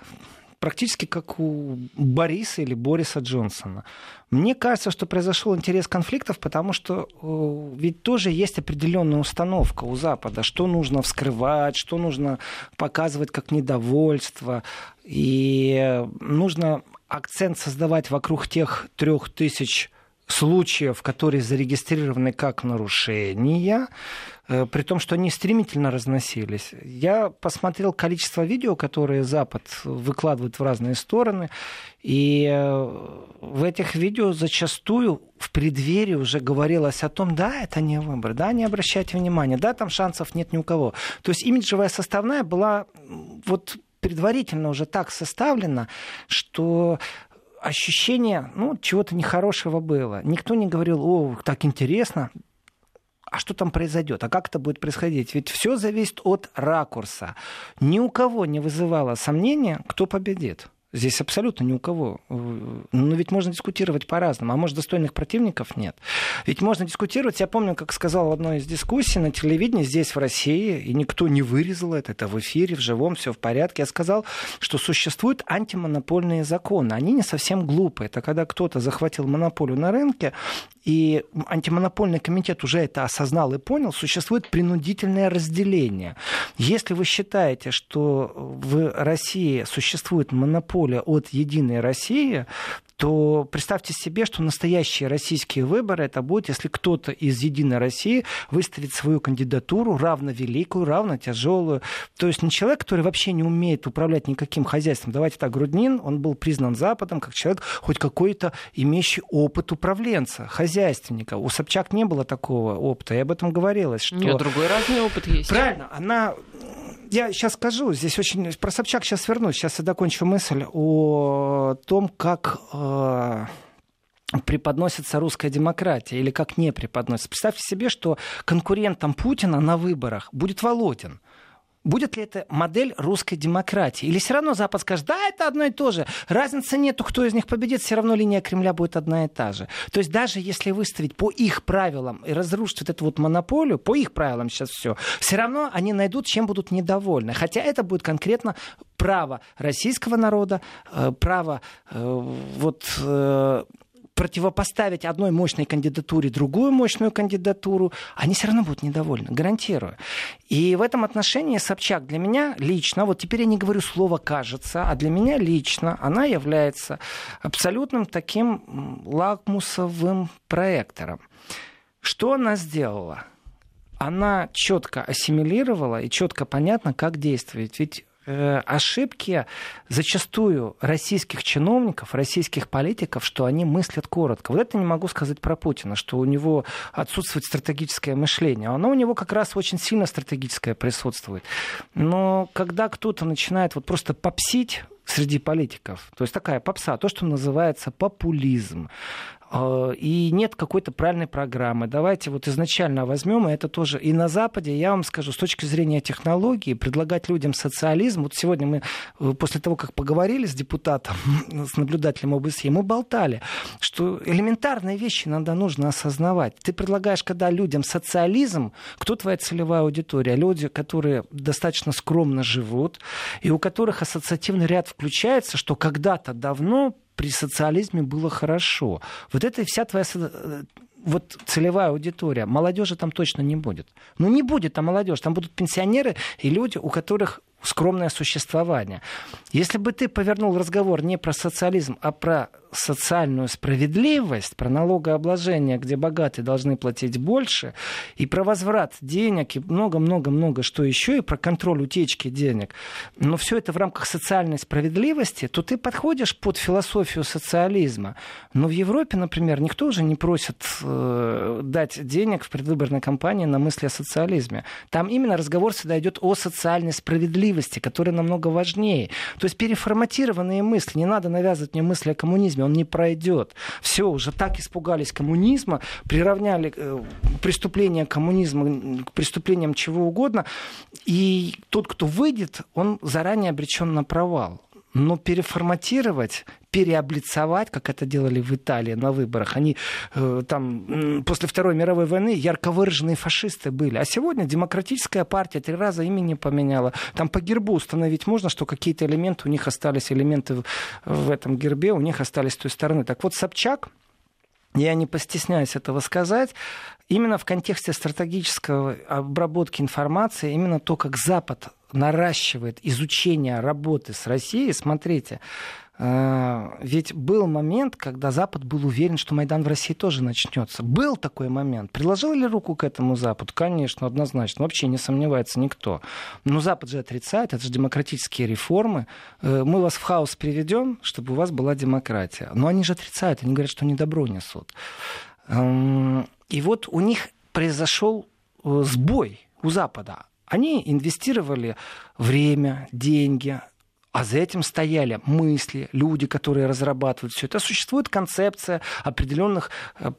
Практически как у Бориса или Бориса Джонсона. Мне кажется, что произошел интерес конфликтов, потому что э, ведь тоже есть определенная установка у Запада, что нужно вскрывать, что нужно показывать как недовольство, и нужно акцент создавать вокруг тех трех тысяч случаев, которые зарегистрированы как нарушения, при том, что они стремительно разносились. Я посмотрел количество видео, которые Запад выкладывает в разные стороны, и в этих видео зачастую в преддверии уже говорилось о том, да, это не выбор, да, не обращайте внимания, да, там шансов нет ни у кого. То есть имиджевая составная была вот предварительно уже так составлена, что... ощущение, ну, чего-то нехорошего было. Никто не говорил, о, так интересно, а что там произойдет, а как это будет происходить? Ведь все зависит от ракурса. Ни у кого не вызывало сомнения, кто победит. Здесь абсолютно ни у кого. Но ведь можно дискутировать по-разному. А может, достойных противников нет. Ведь можно дискутировать. Я помню, как сказал в одной из дискуссий на телевидении здесь, в России, и никто не вырезал это. Это в эфире, в живом, все в порядке. Я сказал, что существуют антимонопольные законы. Они не совсем глупые. Это когда кто-то захватил монополию на рынке, и антимонопольный комитет уже это осознал и понял, существует принудительное разделение. Если вы считаете, что в России существует монополия, от «Единой России», то представьте себе, что настоящие российские выборы это будет, если кто-то из «Единой России» выставит свою кандидатуру равно великую, равно тяжелую. То есть не человек, который вообще не умеет управлять никаким хозяйством. Давайте так, Грудинин, он был признан Западом как человек, хоть какой-то имеющий опыт управленца, хозяйственника. У Собчак не было такого опыта, и об этом говорилось. Что... У нее другой разный опыт есть. Правильно, она... Я сейчас скажу, здесь очень... Про Собчак сейчас вернусь, сейчас я докончу мысль о том, как... преподносится русская демократия или как не преподносится. Представьте себе, что конкурентом Путина на выборах будет Володин. Будет ли это модель русской демократии? Или все равно Запад скажет, да, это одно и то же. Разницы нету, кто из них победит, все равно линия Кремля будет одна и та же. То есть даже если выставить по их правилам и разрушить вот эту вот монополию, по их правилам сейчас все, все равно они найдут, чем будут недовольны. Хотя это будет конкретно право российского народа, право вот... противопоставить одной мощной кандидатуре другую мощную кандидатуру, они все равно будут недовольны, гарантирую. И в этом отношении Собчак для меня лично, вот теперь я не говорю слово «кажется», а для меня лично она является абсолютным таким лакмусовым проектором. Что она сделала? Она четко ассимилировала и четко понятно, как действовать. Ведь ошибки зачастую российских чиновников, российских политиков, что они мыслят коротко. Вот это не могу сказать про Путина, что у него отсутствует стратегическое мышление. Оно у него как раз очень сильно стратегическое присутствует. Но когда кто-то начинает вот просто попсить среди политиков, то есть такая попса, то, что называется популизм, И нет какой-то правильной программы. Давайте вот изначально возьмем, и это тоже и на Западе, я вам скажу, с точки зрения технологии, предлагать людям социализм. Вот сегодня мы, после того, как поговорили с депутатом, с наблюдателем ОБСЕ, мы болтали, что элементарные вещи иногда нужно осознавать. Ты предлагаешь, когда людям социализм, кто твоя целевая аудитория? Люди, которые достаточно скромно живут, и у которых ассоциативный ряд включается, что когда-то давно при социализме было хорошо. Вот это вся твоя вот, целевая аудитория. Молодежи там точно не будет. Ну, не будет там молодежь. Там будут пенсионеры и люди, у которых скромное существование. Если бы ты повернул разговор не про социализм, а про социальную справедливость, про налогообложение, где богатые должны платить больше, и про возврат денег, и много-много-много что еще, и про контроль утечки денег, но все это в рамках социальной справедливости, то ты подходишь под философию социализма. Но в Европе, например, никто уже не просит э, дать денег в предвыборной кампании на мысли о социализме. Там именно разговор всегда идет о социальной справедливости, которая намного важнее. То есть переформатированные мысли. Не надо навязывать мне мысли о коммунизме, он не пройдет. Все, уже так испугались коммунизма, приравняли преступления коммунизма к преступлениям чего угодно, и тот, кто выйдет, он заранее обречен на провал. Но переформатировать, переоблицовать, как это делали в Италии на выборах. Они э, там после Второй мировой войны ярко выраженные фашисты были. А сегодня демократическая партия три раза имя не поменяла. Там по гербу установить можно, что какие-то элементы у них остались, элементы в, в этом гербе у них остались с той стороны. Так вот, Собчак, я не постесняюсь этого сказать, именно в контексте стратегической обработки информации, именно то, как Запад наращивает изучение работы с Россией, смотрите, ведь был момент, когда Запад был уверен, что Майдан в России тоже начнется. Был такой момент. Приложил ли руку к этому Запад? Конечно, однозначно. Вообще не сомневается никто. Но Запад же отрицает. Это же демократические реформы. Мы вас в хаос приведем, чтобы у вас была демократия. Но они же отрицают. Они говорят, что они добро несут. И вот у них произошел сбой у Запада. Они инвестировали время, деньги, а за этим стояли мысли, люди, которые разрабатывают все это. Существует концепция определенных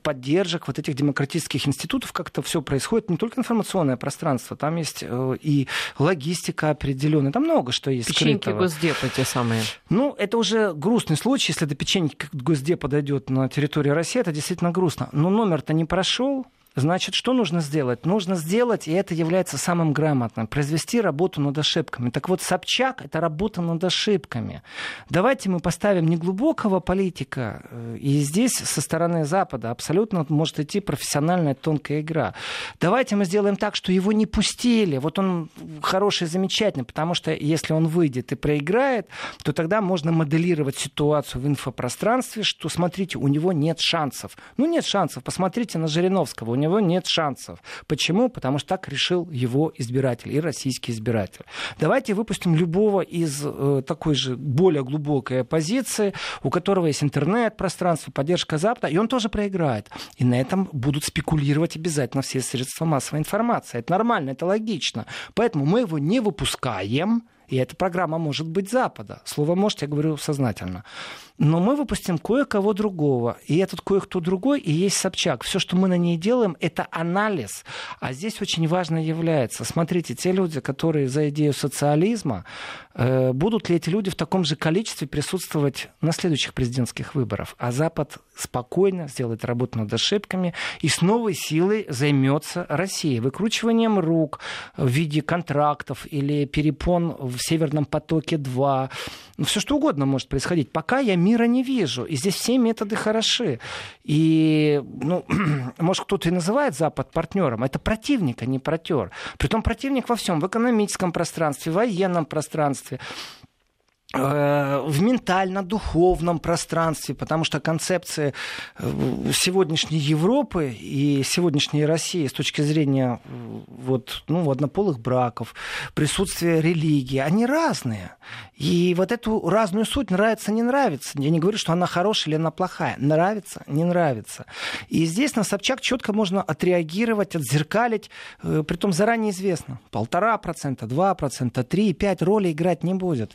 поддержек вот этих демократических институтов, как это все происходит. Не только информационное пространство, там есть и логистика определенная, там много что есть. Печеньки скрытого. Госдепа те самые. Ну, это уже грустный случай, если до печеньки Госдепа дойдет на территорию России, это действительно грустно. Но номер-то не прошел. Значит, что нужно сделать? Нужно сделать, и это является самым грамотным, произвести работу над ошибками. Так вот, Собчак — это работа над ошибками. Давайте мы поставим неглубокого политика, и здесь со стороны Запада абсолютно может идти профессиональная тонкая игра. Давайте мы сделаем так, что его не пустили. Вот он хороший, замечательный, потому что если он выйдет и проиграет, то тогда можно моделировать ситуацию в инфопространстве, что, смотрите, у него нет шансов. Ну, нет шансов. Посмотрите на Жириновского. У него нет шансов. Почему? Потому что так решил его избиратель и российский избиратель. Давайте выпустим любого из э, такой же более глубокой оппозиции, у которого есть интернет, пространство, поддержка Запада, и он тоже проиграет. И на этом будут спекулировать обязательно все средства массовой информации. Это нормально, это логично. Поэтому мы его не выпускаем. И эта программа может быть Запада. Слово «может» я говорю сознательно. Но мы выпустим кое-кого другого. И этот кое-кто другой, и есть Собчак. Все, что мы на ней делаем, это анализ. А здесь очень важно является. Смотрите, те люди, которые за идею социализма, э, будут ли эти люди в таком же количестве присутствовать на следующих президентских выборах. А Запад спокойно сделает работу над ошибками и с новой силой займется Россией. Выкручиванием рук в виде контрактов или перепон в в Северном потоке два. Все что угодно может происходить. Пока я мира не вижу. И здесь все методы хороши. И, ну, может, кто-то и называет Запад партнером. Это противник, а не партнер. Притом противник во всем. В экономическом пространстве, в военном пространстве, в ментально-духовном пространстве, потому что концепция сегодняшней Европы и сегодняшней России с точки зрения вот, ну, однополых браков, присутствия религии, они разные. И вот эту разную суть нравится, не нравится. Я не говорю, что она хорошая или она плохая. Нравится, не нравится. И здесь на Собчак четко можно отреагировать, отзеркалить, притом заранее известно. Полтора процента, два процента, три, пять роли играть не будет.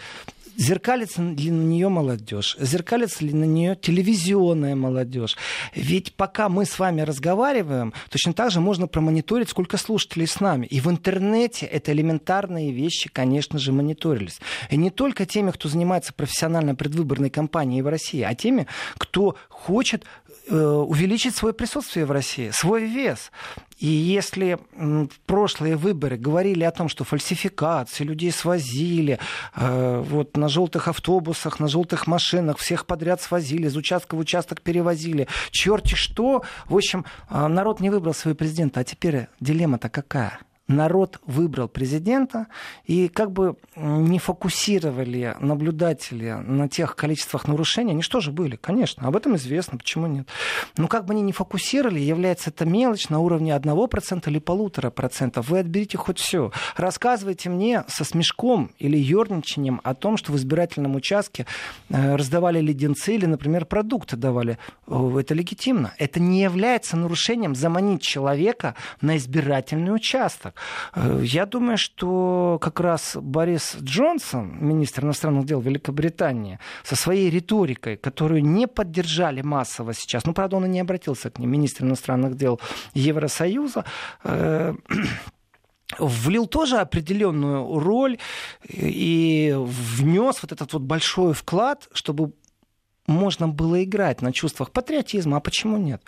Зеркалится ли на нее молодежь? Зеркалится ли на нее телевизионная молодежь? Ведь пока мы с вами разговариваем, точно так же можно промониторить, сколько слушателей с нами. И в интернете это элементарные вещи, конечно же, мониторились. И не только теми, кто занимается профессионально предвыборной кампанией в России, а теми, кто хочет увеличить свое присутствие в России, свой вес. И если в прошлые выборы говорили о том, что фальсификации, людей свозили, вот на желтых автобусах, на желтых машинах, всех подряд свозили, из участка в участок перевозили, черти что, в общем, народ не выбрал своего президента. А теперь дилемма-то какая? Народ выбрал президента, и как бы не фокусировали наблюдатели на тех количествах нарушений, они что же были, конечно, об этом известно, почему нет. Но как бы они не фокусировали, является это мелочь на уровне одного процента или полутора процентов. Вы отберите хоть все. Рассказывайте мне со смешком или ерничанием о том, что в избирательном участке раздавали леденцы или, например, продукты давали. Это легитимно. Это не является нарушением заманить человека на избирательный участок. Я думаю, что как раз Борис Джонсон, министр иностранных дел Великобритании, со своей риторикой, которую не поддержали массово сейчас, ну, правда, он и не обратился к ним, министр иностранных дел Евросоюза, э- влил тоже определенную роль и внес вот этот вот большой вклад, чтобы можно было играть на чувствах патриотизма, а почему нет?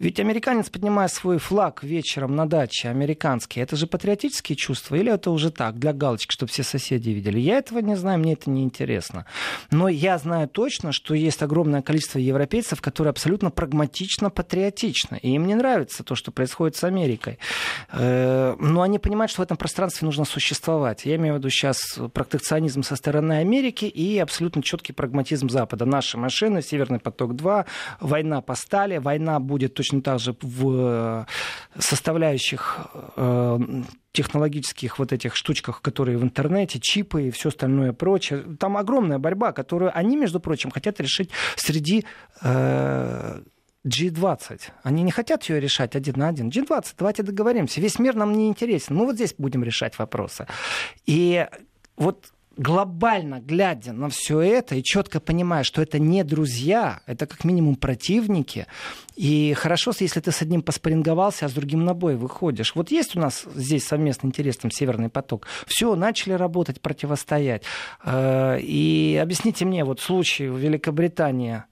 Ведь американец, поднимая свой флаг вечером на даче, американский, это же патриотические чувства, или это уже так, для галочки, чтобы все соседи видели? Я этого не знаю, мне это не интересно. Но я знаю точно, что есть огромное количество европейцев, которые абсолютно прагматично патриотичны, и им не нравится то, что происходит с Америкой. Но они понимают, что в этом пространстве нужно существовать. Я имею в виду сейчас протекционизм со стороны Америки и абсолютно четкий прагматизм Запада. Наши машины, Северный поток-два, война по стали, война будет точно также в составляющих э, технологических вот этих штучках, которые в интернете, чипы и все остальное прочее. Там огромная борьба, которую они, между прочим, хотят решить среди э, джи двадцать. Они не хотят ее решать один на один. джи двадцать, давайте договоримся. Весь мир нам не интересен. Мы вот здесь будем решать вопросы. И вот глобально глядя на все это и четко понимая, что это не друзья, это как минимум противники. И хорошо, если ты с одним поспарринговался, а с другим на бой выходишь. Вот есть у нас здесь совместный интерес, там, Северный поток. Все, начали работать, противостоять. И объясните мне, вот случай в Великобритании,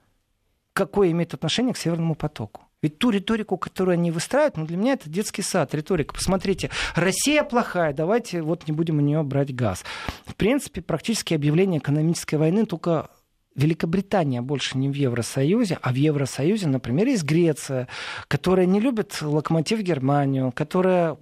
какое имеет отношение к Северному потоку? Ведь ту риторику, которую они выстраивают, ну, для меня это детский сад, риторика. Посмотрите, Россия плохая, давайте вот не будем у нее брать газ. В принципе, практически объявление экономической войны, только Великобритания больше не в Евросоюзе, а в Евросоюзе, например, есть Греция, которая не любит локомотив Германию, которая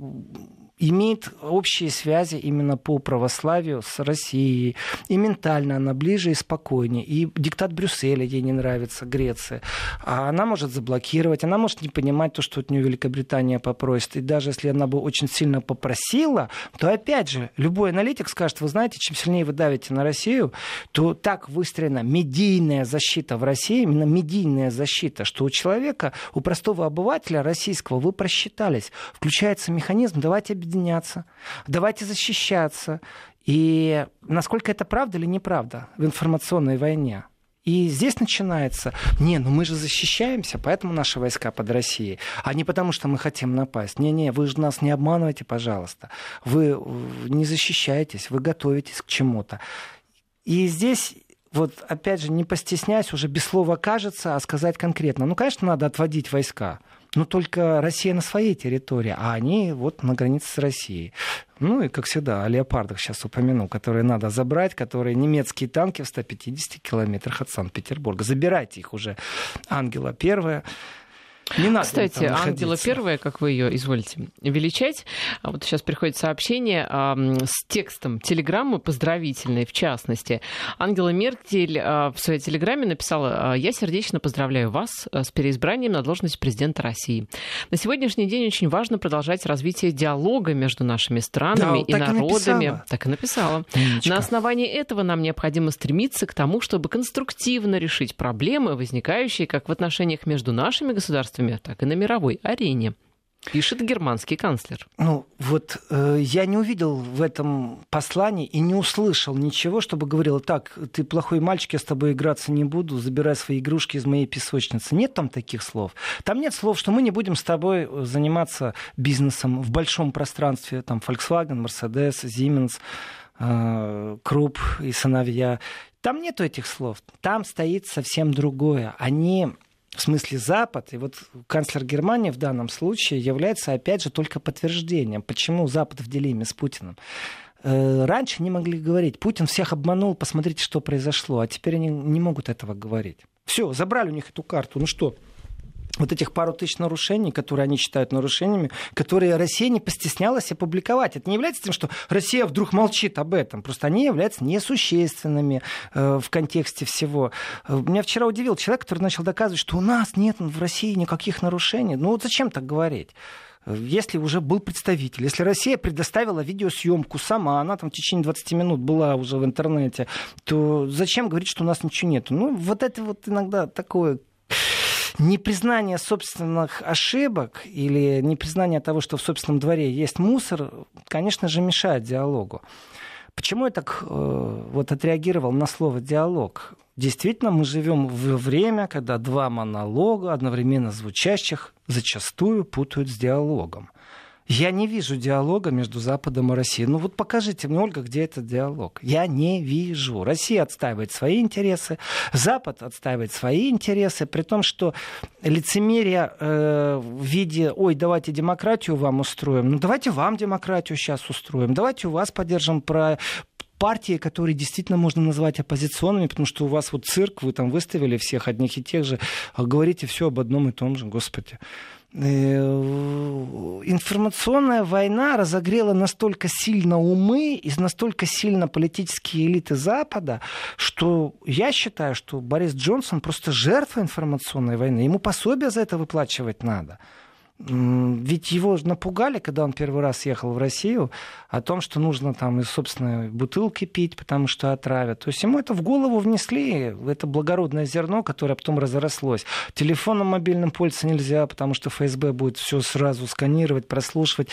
имеет общие связи именно по православию с Россией. И ментально она ближе и спокойнее. И диктат Брюсселя ей не нравится, Греция. А она может заблокировать, она может не понимать то, что от нее Великобритания попросит. И даже если она бы очень сильно попросила, то опять же, любой аналитик скажет, вы знаете, чем сильнее вы давите на Россию, то так выстроена медийная защита в России, именно медийная защита, что у человека, у простого обывателя российского, вы просчитались. Включается механизм, давайте объединяться. объединяться, давайте защищаться. И насколько это правда или неправда в информационной войне. И здесь начинается, не, ну мы же защищаемся, поэтому наши войска под Россией, а не потому, что мы хотим напасть. Не-не, вы же нас не обманывайте, пожалуйста. Вы не защищаетесь, вы готовитесь к чему-то. И здесь... Вот, опять же, не постесняясь, уже без слова кажется, а сказать конкретно. Ну, конечно, надо отводить войска, но только Россия на своей территории, а они вот на границе с Россией. Ну, и, как всегда, о леопардах сейчас упомяну, которые надо забрать, которые немецкие танки в ста пятидесяти километрах от Санкт-Петербурга. Забирайте их уже, Ангела Первая. Не надо. Кстати, Ангела Первая, как вы ее изволите величать, вот сейчас приходит сообщение э, с текстом телеграммы поздравительной, в частности. Ангела Меркель э, в своей телеграмме написала: «Я сердечно поздравляю вас с переизбранием на должность президента России. На сегодняшний день очень важно продолжать развитие диалога между нашими странами, да, и так народами». И так и написала. Милечко. «На основании этого нам необходимо стремиться к тому, чтобы конструктивно решить проблемы, возникающие как в отношениях между нашими государствами, так и на мировой арене. Пишет германский канцлер. Ну, вот э, я не увидел в этом послании и не услышал ничего, чтобы говорило: так, ты плохой мальчик, я с тобой играться не буду, забирай свои игрушки из моей песочницы. Нет там таких слов. Там нет слов, что мы не будем с тобой заниматься бизнесом в большом пространстве, там, Volkswagen, Mercedes, Siemens, э, Krupp и сыновья. Там нету этих слов. Там стоит совсем другое. Они... В смысле Запад, и вот канцлер Германии в данном случае является, опять же, только подтверждением, почему Запад в дилемме с Путиным. Раньше не могли говорить: Путин всех обманул, посмотрите, что произошло, а теперь они не могут этого говорить. Все, забрали у них эту карту, ну что... Вот этих пару тысяч нарушений, которые они считают нарушениями, которые Россия не постеснялась опубликовать. Это не является тем, что Россия вдруг молчит об этом. Просто они являются несущественными э, в контексте всего. Меня вчера удивил человек, который начал доказывать, что у нас нет в России никаких нарушений. Ну вот зачем так говорить? Если уже был представитель, если Россия предоставила видеосъемку сама, она там в течение двадцати минут была уже в интернете, то зачем говорить, что у нас ничего нет? Ну вот это вот иногда такое... Непризнание собственных ошибок или непризнание того, что в собственном дворе есть мусор, конечно же, мешает диалогу. Почему я так э, вот отреагировал на слово «диалог»? Действительно, мы живем в время, когда два монолога, одновременно звучащих, зачастую путают с диалогом. Я не вижу диалога между Западом и Россией. Ну вот покажите мне, Ольга, где этот диалог. Я не вижу. Россия отстаивает свои интересы, Запад отстаивает свои интересы, при том, что лицемерие э, в виде «Ой, давайте демократию вам устроим», ну давайте вам демократию сейчас устроим, давайте у вас поддержим про... партии, которые действительно можно назвать оппозиционными, потому что у вас вот цирк, вы там выставили всех одних и тех же, а говорите все об одном и том же, господи. Информационная война разогрела настолько сильно умы и настолько сильно политические элиты Запада, что я считаю, что Борис Джонсон просто жертва информационной войны. Ему пособие за это выплачивать надо. Ведь его напугали, когда он первый раз ехал в Россию, о том, что нужно там из собственной бутылки пить, потому что отравят. То есть ему это в голову внесли, это благородное зерно, которое потом разрослось. Телефоном мобильным пользоваться нельзя, потому что эф эс бэ будет все сразу сканировать, прослушивать.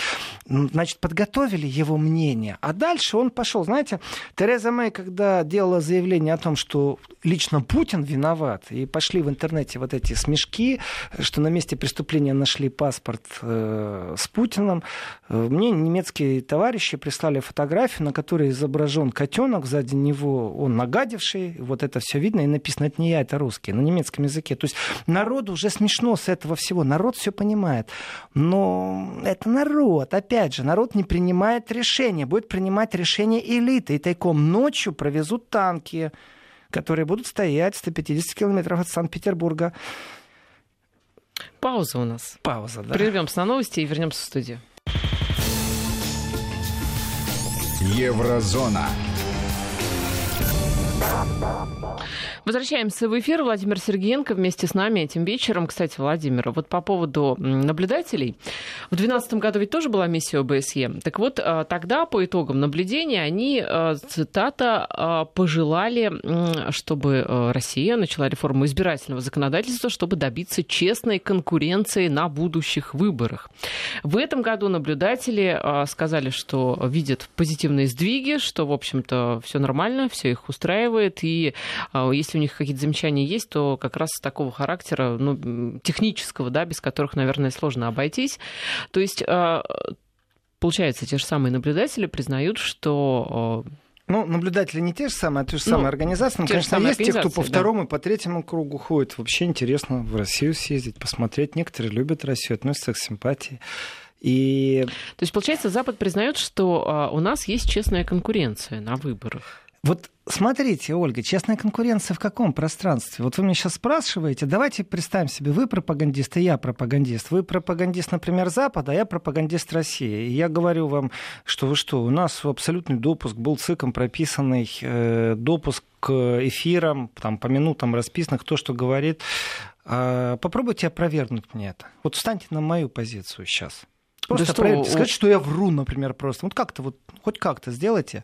Значит, подготовили его мнение. А дальше он пошел. Знаете, Тереза Мэй, когда делала заявление о том, что лично Путин виноват, и пошли в интернете вот эти смешки, что на месте преступления нашли паспорт, паспорт с Путиным. Мне немецкие товарищи прислали фотографию, на которой изображен котенок, сзади него он нагадивший, вот это все видно, и написано: это не я, это русские, на немецком языке. То есть народу уже смешно с этого всего, народ все понимает. Но это народ, опять же, народ не принимает решения, будет принимать решения элиты, и тайком ночью провезут танки, которые будут стоять сто пятьдесят километров от Санкт-Петербурга. Пауза у нас. Пауза, да. Прервемся на новости и вернемся в студию. Еврозона. Возвращаемся в эфир. Владимир Сергиенко вместе с нами этим вечером. Кстати, Владимир, вот по поводу наблюдателей. В две тысячи двенадцатом году ведь тоже была миссия о бэ эс е. Так вот, тогда по итогам наблюдения они, цитата, пожелали, чтобы Россия начала реформу избирательного законодательства, чтобы добиться честной конкуренции на будущих выборах. В этом году наблюдатели сказали, что видят позитивные сдвиги, что, в общем-то, все нормально, все их устраивает, и если у них какие-то замечания есть, то как раз такого характера, ну, технического, да, без которых, наверное, сложно обойтись. То есть, получается, те же самые наблюдатели признают, что... Ну, наблюдатели не те же самые, а те же самые ну, организации. Ну, конечно, есть те, кто по второму и по третьему кругу ходит. Вообще интересно в Россию съездить, посмотреть. Некоторые любят Россию, относятся к симпатии. И... То есть, получается, Запад признает, что у нас есть честная конкуренция на выборах. Вот смотрите, Ольга, честная конкуренция в каком пространстве? Вот вы меня сейчас спрашиваете, давайте представим себе, вы пропагандист и я пропагандист. Вы пропагандист, например, Запада, а я пропагандист России. И я говорю вам, что вы что, у нас абсолютный допуск, был ЦИКом прописанный э, допуск к эфирам, там, по минутам расписанных, то, что говорит. Э, попробуйте опровергнуть мне это. Вот встаньте на мою позицию сейчас. Просто да что, проверьте, скажите, что я вру, например, просто. Вот как-то, вот хоть как-то сделайте.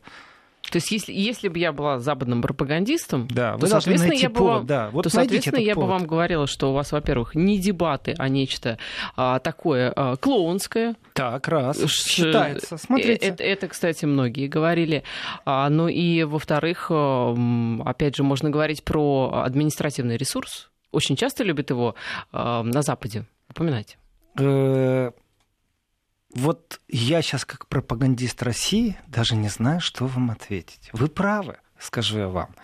То есть, если, если бы я была западным пропагандистом, да, то, соответственно, я, повод, вам, да. вот то, соответственно, я бы вам говорила, что у вас, во-первых, не дебаты, а нечто а, такое а, клоунское. Так, раз, считается. Смотрите. Это, это, кстати, многие говорили. А, ну и, во-вторых, опять же, можно говорить про административный ресурс. Очень часто любят его а, на Западе. Упоминайте. Вот я сейчас как пропагандист России даже не знаю, что вам ответить. Вы правы, скажу я вам.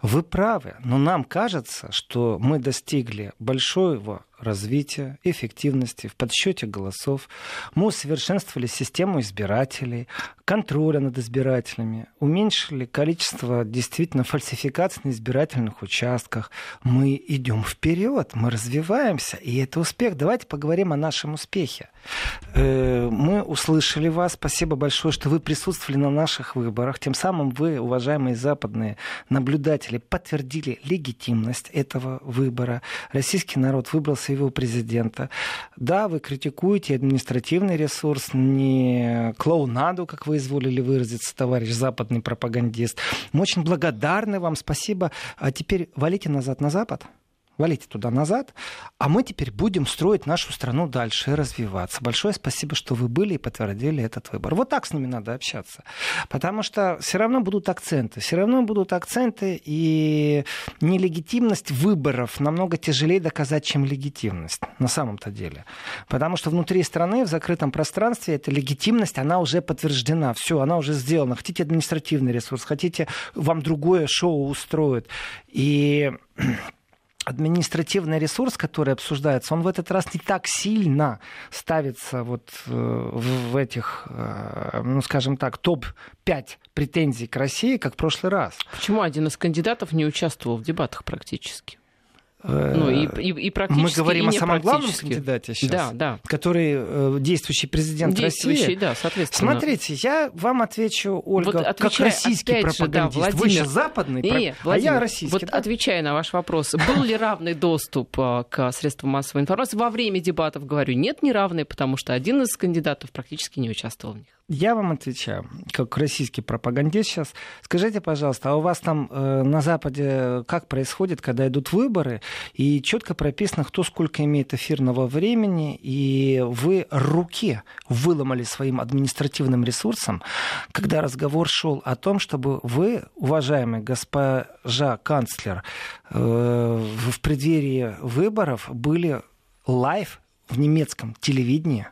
Вы правы, но нам кажется, что мы достигли большого развития, эффективности в подсчете голосов. Мы усовершенствовали систему избирателей, контроля над избирателями, уменьшили количество действительно фальсификаций на избирательных участках. Мы идем вперед, мы развиваемся, и это успех. Давайте поговорим о нашем успехе. Мы услышали вас. Спасибо большое, что вы присутствовали на наших выборах. Тем самым вы, уважаемые западные наблюдатели, подтвердили легитимность этого выбора. Российский народ выбрал своего президента. Да, вы критикуете административный ресурс, не клоунаду, как вы изволили выразиться, товарищ западный пропагандист. Мы очень благодарны вам, спасибо. А теперь валите назад на Запад. Валите туда-назад, а мы теперь будем строить нашу страну дальше и развиваться. Большое спасибо, что вы были и подтвердили этот выбор. Вот так с ними надо общаться, потому что все равно будут акценты, все равно будут акценты, и нелегитимность выборов намного тяжелее доказать, чем легитимность на самом-то деле, потому что внутри страны, в закрытом пространстве, эта легитимность, она уже подтверждена, все, она уже сделана. Хотите административный ресурс, хотите, вам другое шоу устроят, и... административный ресурс, который обсуждается, он в этот раз не так сильно ставится вот в этих, ну, скажем так, топ пять претензий к России, как в прошлый раз. Почему один из кандидатов не участвовал в дебатах практически? Ну, и, и, и мы говорим и о самом главном кандидате сейчас, да, да. который действующий президент действующий, России. Да, соответственно. Смотрите, я вам отвечу, Ольга, вот отвечая, как российский пропагандист. Да, Владимир, вы западный, не, проп... Владимир, а я российский. Вот да? Отвечая на ваш вопрос, был ли равный доступ к средствам массовой информации во время дебатов, говорю, нет, не равный, потому что один из кандидатов практически не участвовал в них. Я вам отвечаю, как российский пропагандист сейчас. Скажите, пожалуйста, а у вас там э, на Западе как происходит, когда идут выборы, и четко прописано, кто сколько имеет эфирного времени, и вы руки выломали своим административным ресурсом, когда разговор шел о том, чтобы вы, уважаемая госпожа канцлер, э, в преддверии выборов были лайв в немецком телевидении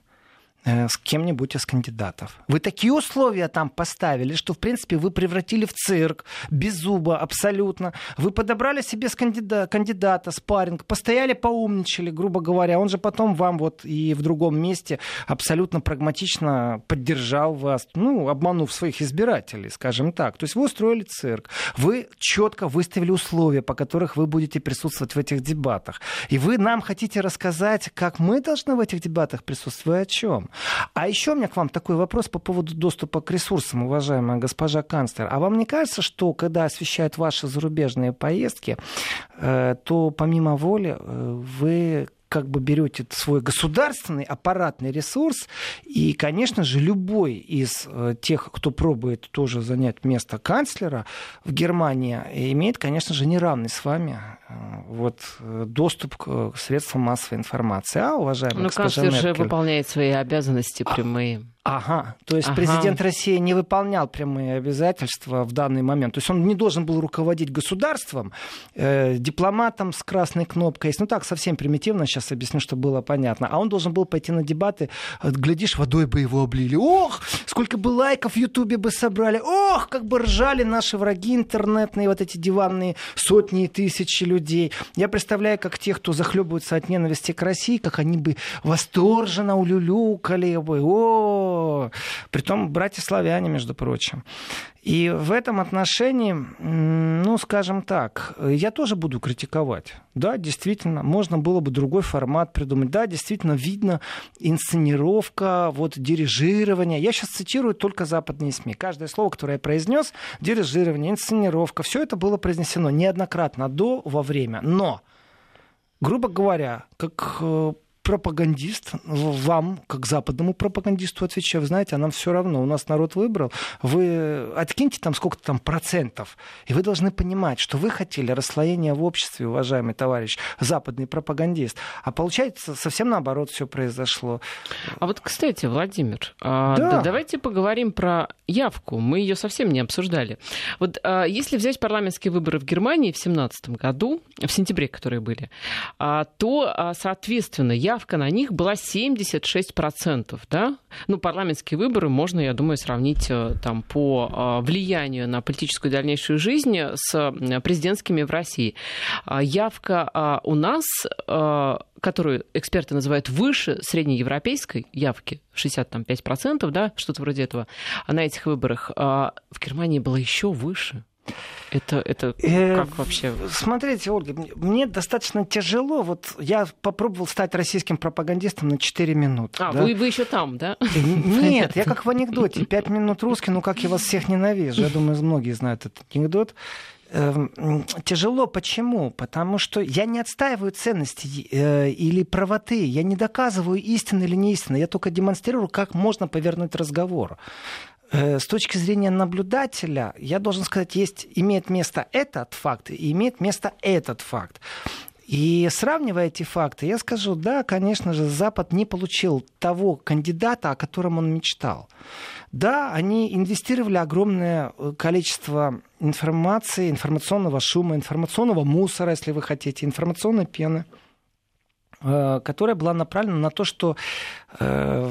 с кем-нибудь из кандидатов. Вы такие условия там поставили, что, в принципе, вы превратили в цирк, без зуба абсолютно. Вы подобрали себе с кандида- кандидата спарринг, постояли, поумничали, грубо говоря. Он же потом вам вот и в другом месте абсолютно прагматично поддержал вас, ну, обманув своих избирателей, скажем так. То есть вы устроили цирк. Вы четко выставили условия, по которых вы будете присутствовать в этих дебатах. И вы нам хотите рассказать, как мы должны в этих дебатах присутствовать, о чем? А еще у меня к вам такой вопрос по поводу доступа к ресурсам, уважаемая госпожа канцлер. А вам не кажется, что когда освещают ваши зарубежные поездки, то помимо воли вы как бы берете свой государственный аппаратный ресурс, и, конечно же, любой из тех, кто пробует тоже занять место канцлера в Германии, имеет, конечно же, неравный с вами вот, доступ к средствам массовой информации. А, уважаемая госпожа Меркель... Ну, канцлер же выполняет свои обязанности прямые. Ага, то есть ага. президент России не выполнял прямые обязательства в данный момент. То есть он не должен был руководить государством, э, дипломатом с красной кнопкой. Ну так, совсем примитивно сейчас объясню, чтобы было понятно. А он должен был пойти на дебаты, глядишь, водой бы его облили. Ох, сколько бы лайков в Ютубе бы собрали. Ох, как бы ржали наши враги интернетные, вот эти диванные сотни и тысячи людей. Я представляю, как те, кто захлебываются от ненависти к России, как они бы восторженно улюлюкали бы. О, притом братья-славяне, между прочим. И в этом отношении, ну, скажем так, я тоже буду критиковать. Да, действительно, можно было бы другой формат придумать. Да, действительно, видно инсценировка, вот, дирижирование. Я сейчас цитирую только западные СМИ. Каждое слово, которое я произнес, дирижирование, инсценировка, все это было произнесено неоднократно до, во время. Но, грубо говоря, как пропагандист, вам, как западному пропагандисту, отвечаю, знаете, а нам все равно, у нас народ выбрал, вы откиньте там сколько-то там процентов, и вы должны понимать, что вы хотели расслоения в обществе, уважаемый товарищ западный пропагандист, а получается совсем наоборот все произошло. А вот, кстати, Владимир, да. Да, давайте поговорим про явку, мы ее совсем не обсуждали. Вот если взять парламентские выборы в Германии в семнадцатом году, в сентябре, которые были, то, соответственно, явка на них была семьдесят шесть процентов, да? Ну, парламентские выборы можно, я думаю, сравнить там по влиянию на политическую дальнейшую жизнь с президентскими в России. Явка у нас, которую эксперты называют выше среднеевропейской явки, шестьдесят пять процентов, да, что-то вроде этого, на этих выборах, в Германии была еще выше. Это, это как вообще? Смотрите, Ольга, мне достаточно тяжело. Вот я попробовал стать российским пропагандистом на четыре минуты. А, да? вы, вы еще там, да? Нет, я как в анекдоте. Пять минут русский, ну как я вас всех ненавижу. Я думаю, многие знают этот анекдот. Тяжело. Почему? Потому что я не отстаиваю ценности или правоты. Я не доказываю, истины или не истины. Я только демонстрирую, как можно повернуть разговор. С точки зрения наблюдателя, я должен сказать, есть, имеет место этот факт и имеет место этот факт. И сравнивая эти факты, я скажу, да, конечно же, Запад не получил того кандидата, о котором он мечтал. Да, они инвестировали огромное количество информации, информационного шума, информационного мусора, если вы хотите, информационной пены, которая была направлена на то, что э,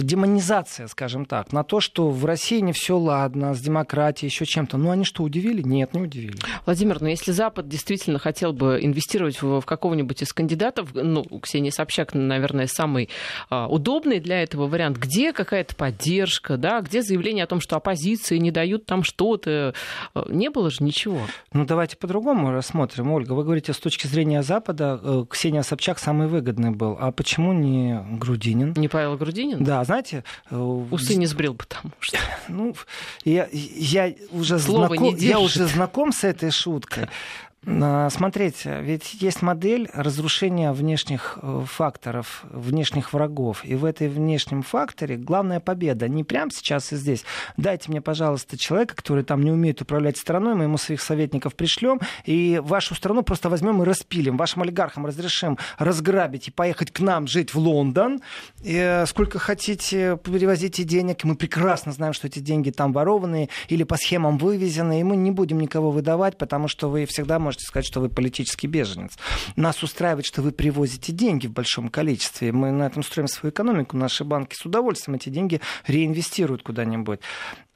демонизация, скажем так, на то, что в России не все ладно, с демократией, еще чем-то. Ну, они что, удивили? Нет, не удивили. Владимир, но если Запад действительно хотел бы инвестировать в, в какого-нибудь из кандидатов, ну, Ксения Собчак, наверное, самый э, удобный для этого вариант, где какая-то поддержка, да, где заявление о том, что оппозиции не дают там что-то, не было же ничего. Ну, давайте по-другому рассмотрим, Ольга. Вы говорите, с точки зрения Запада, э, Ксения Собчак самый выгодный был. А почему не Грудинин? Не Павел Грудинин? Да, знаете... Усы не сбрил бы там. Что... Ну, я, я, уже знаком, я уже знаком с этой шуткой. Смотрите, ведь есть модель разрушения внешних факторов, внешних врагов. И в этой внешнем факторе главная победа. Не прямо сейчас и здесь. Дайте мне, пожалуйста, человека, который там не умеет управлять страной, мы ему своих советников пришлем, и вашу страну просто возьмем и распилим. Вашим олигархам разрешим разграбить и поехать к нам жить в Лондон. И сколько хотите, перевозите денег. Мы прекрасно знаем, что эти деньги там ворованные или по схемам вывезены, и мы не будем никого выдавать, потому что вы всегда можете можете сказать, что вы политический беженец. Нас устраивает, что вы привозите деньги в большом количестве. Мы на этом строим свою экономику. Наши банки с удовольствием эти деньги реинвестируют куда-нибудь.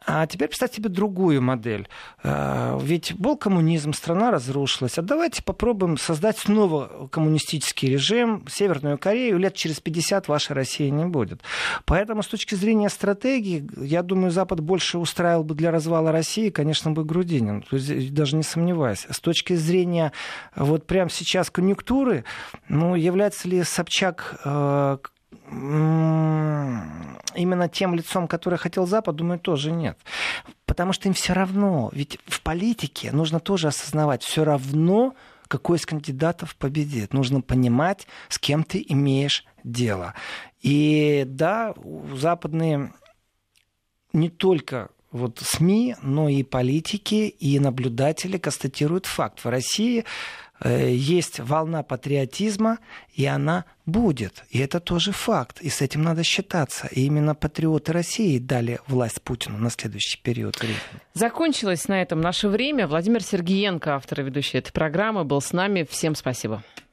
А теперь представьте себе другую модель. Ведь был коммунизм, страна разрушилась. А давайте попробуем создать снова коммунистический режим, Северную Корею. Лет через пятьдесят вашей России не будет. Поэтому с точки зрения стратегии, я думаю, Запад больше устраивал бы для развала России, конечно, бы Грудинин. То есть, даже не сомневаюсь. С точки зрения вот прямо сейчас конъюнктуры, ну, является ли Собчак... Э- именно тем лицом, которое хотел Запад, думаю, тоже нет. Потому что им все равно. Ведь в политике нужно тоже осознавать, все равно, какой из кандидатов победит. Нужно понимать, с кем ты имеешь дело. И да, западные не только... Вот СМИ, но и политики, и наблюдатели констатируют факт. В России есть волна патриотизма, и она будет. И это тоже факт. И с этим надо считаться. И именно патриоты России дали власть Путину на следующий период времени. Закончилось на этом наше время. Владимир Сергиенко, автор и ведущий этой программы, был с нами. Всем спасибо.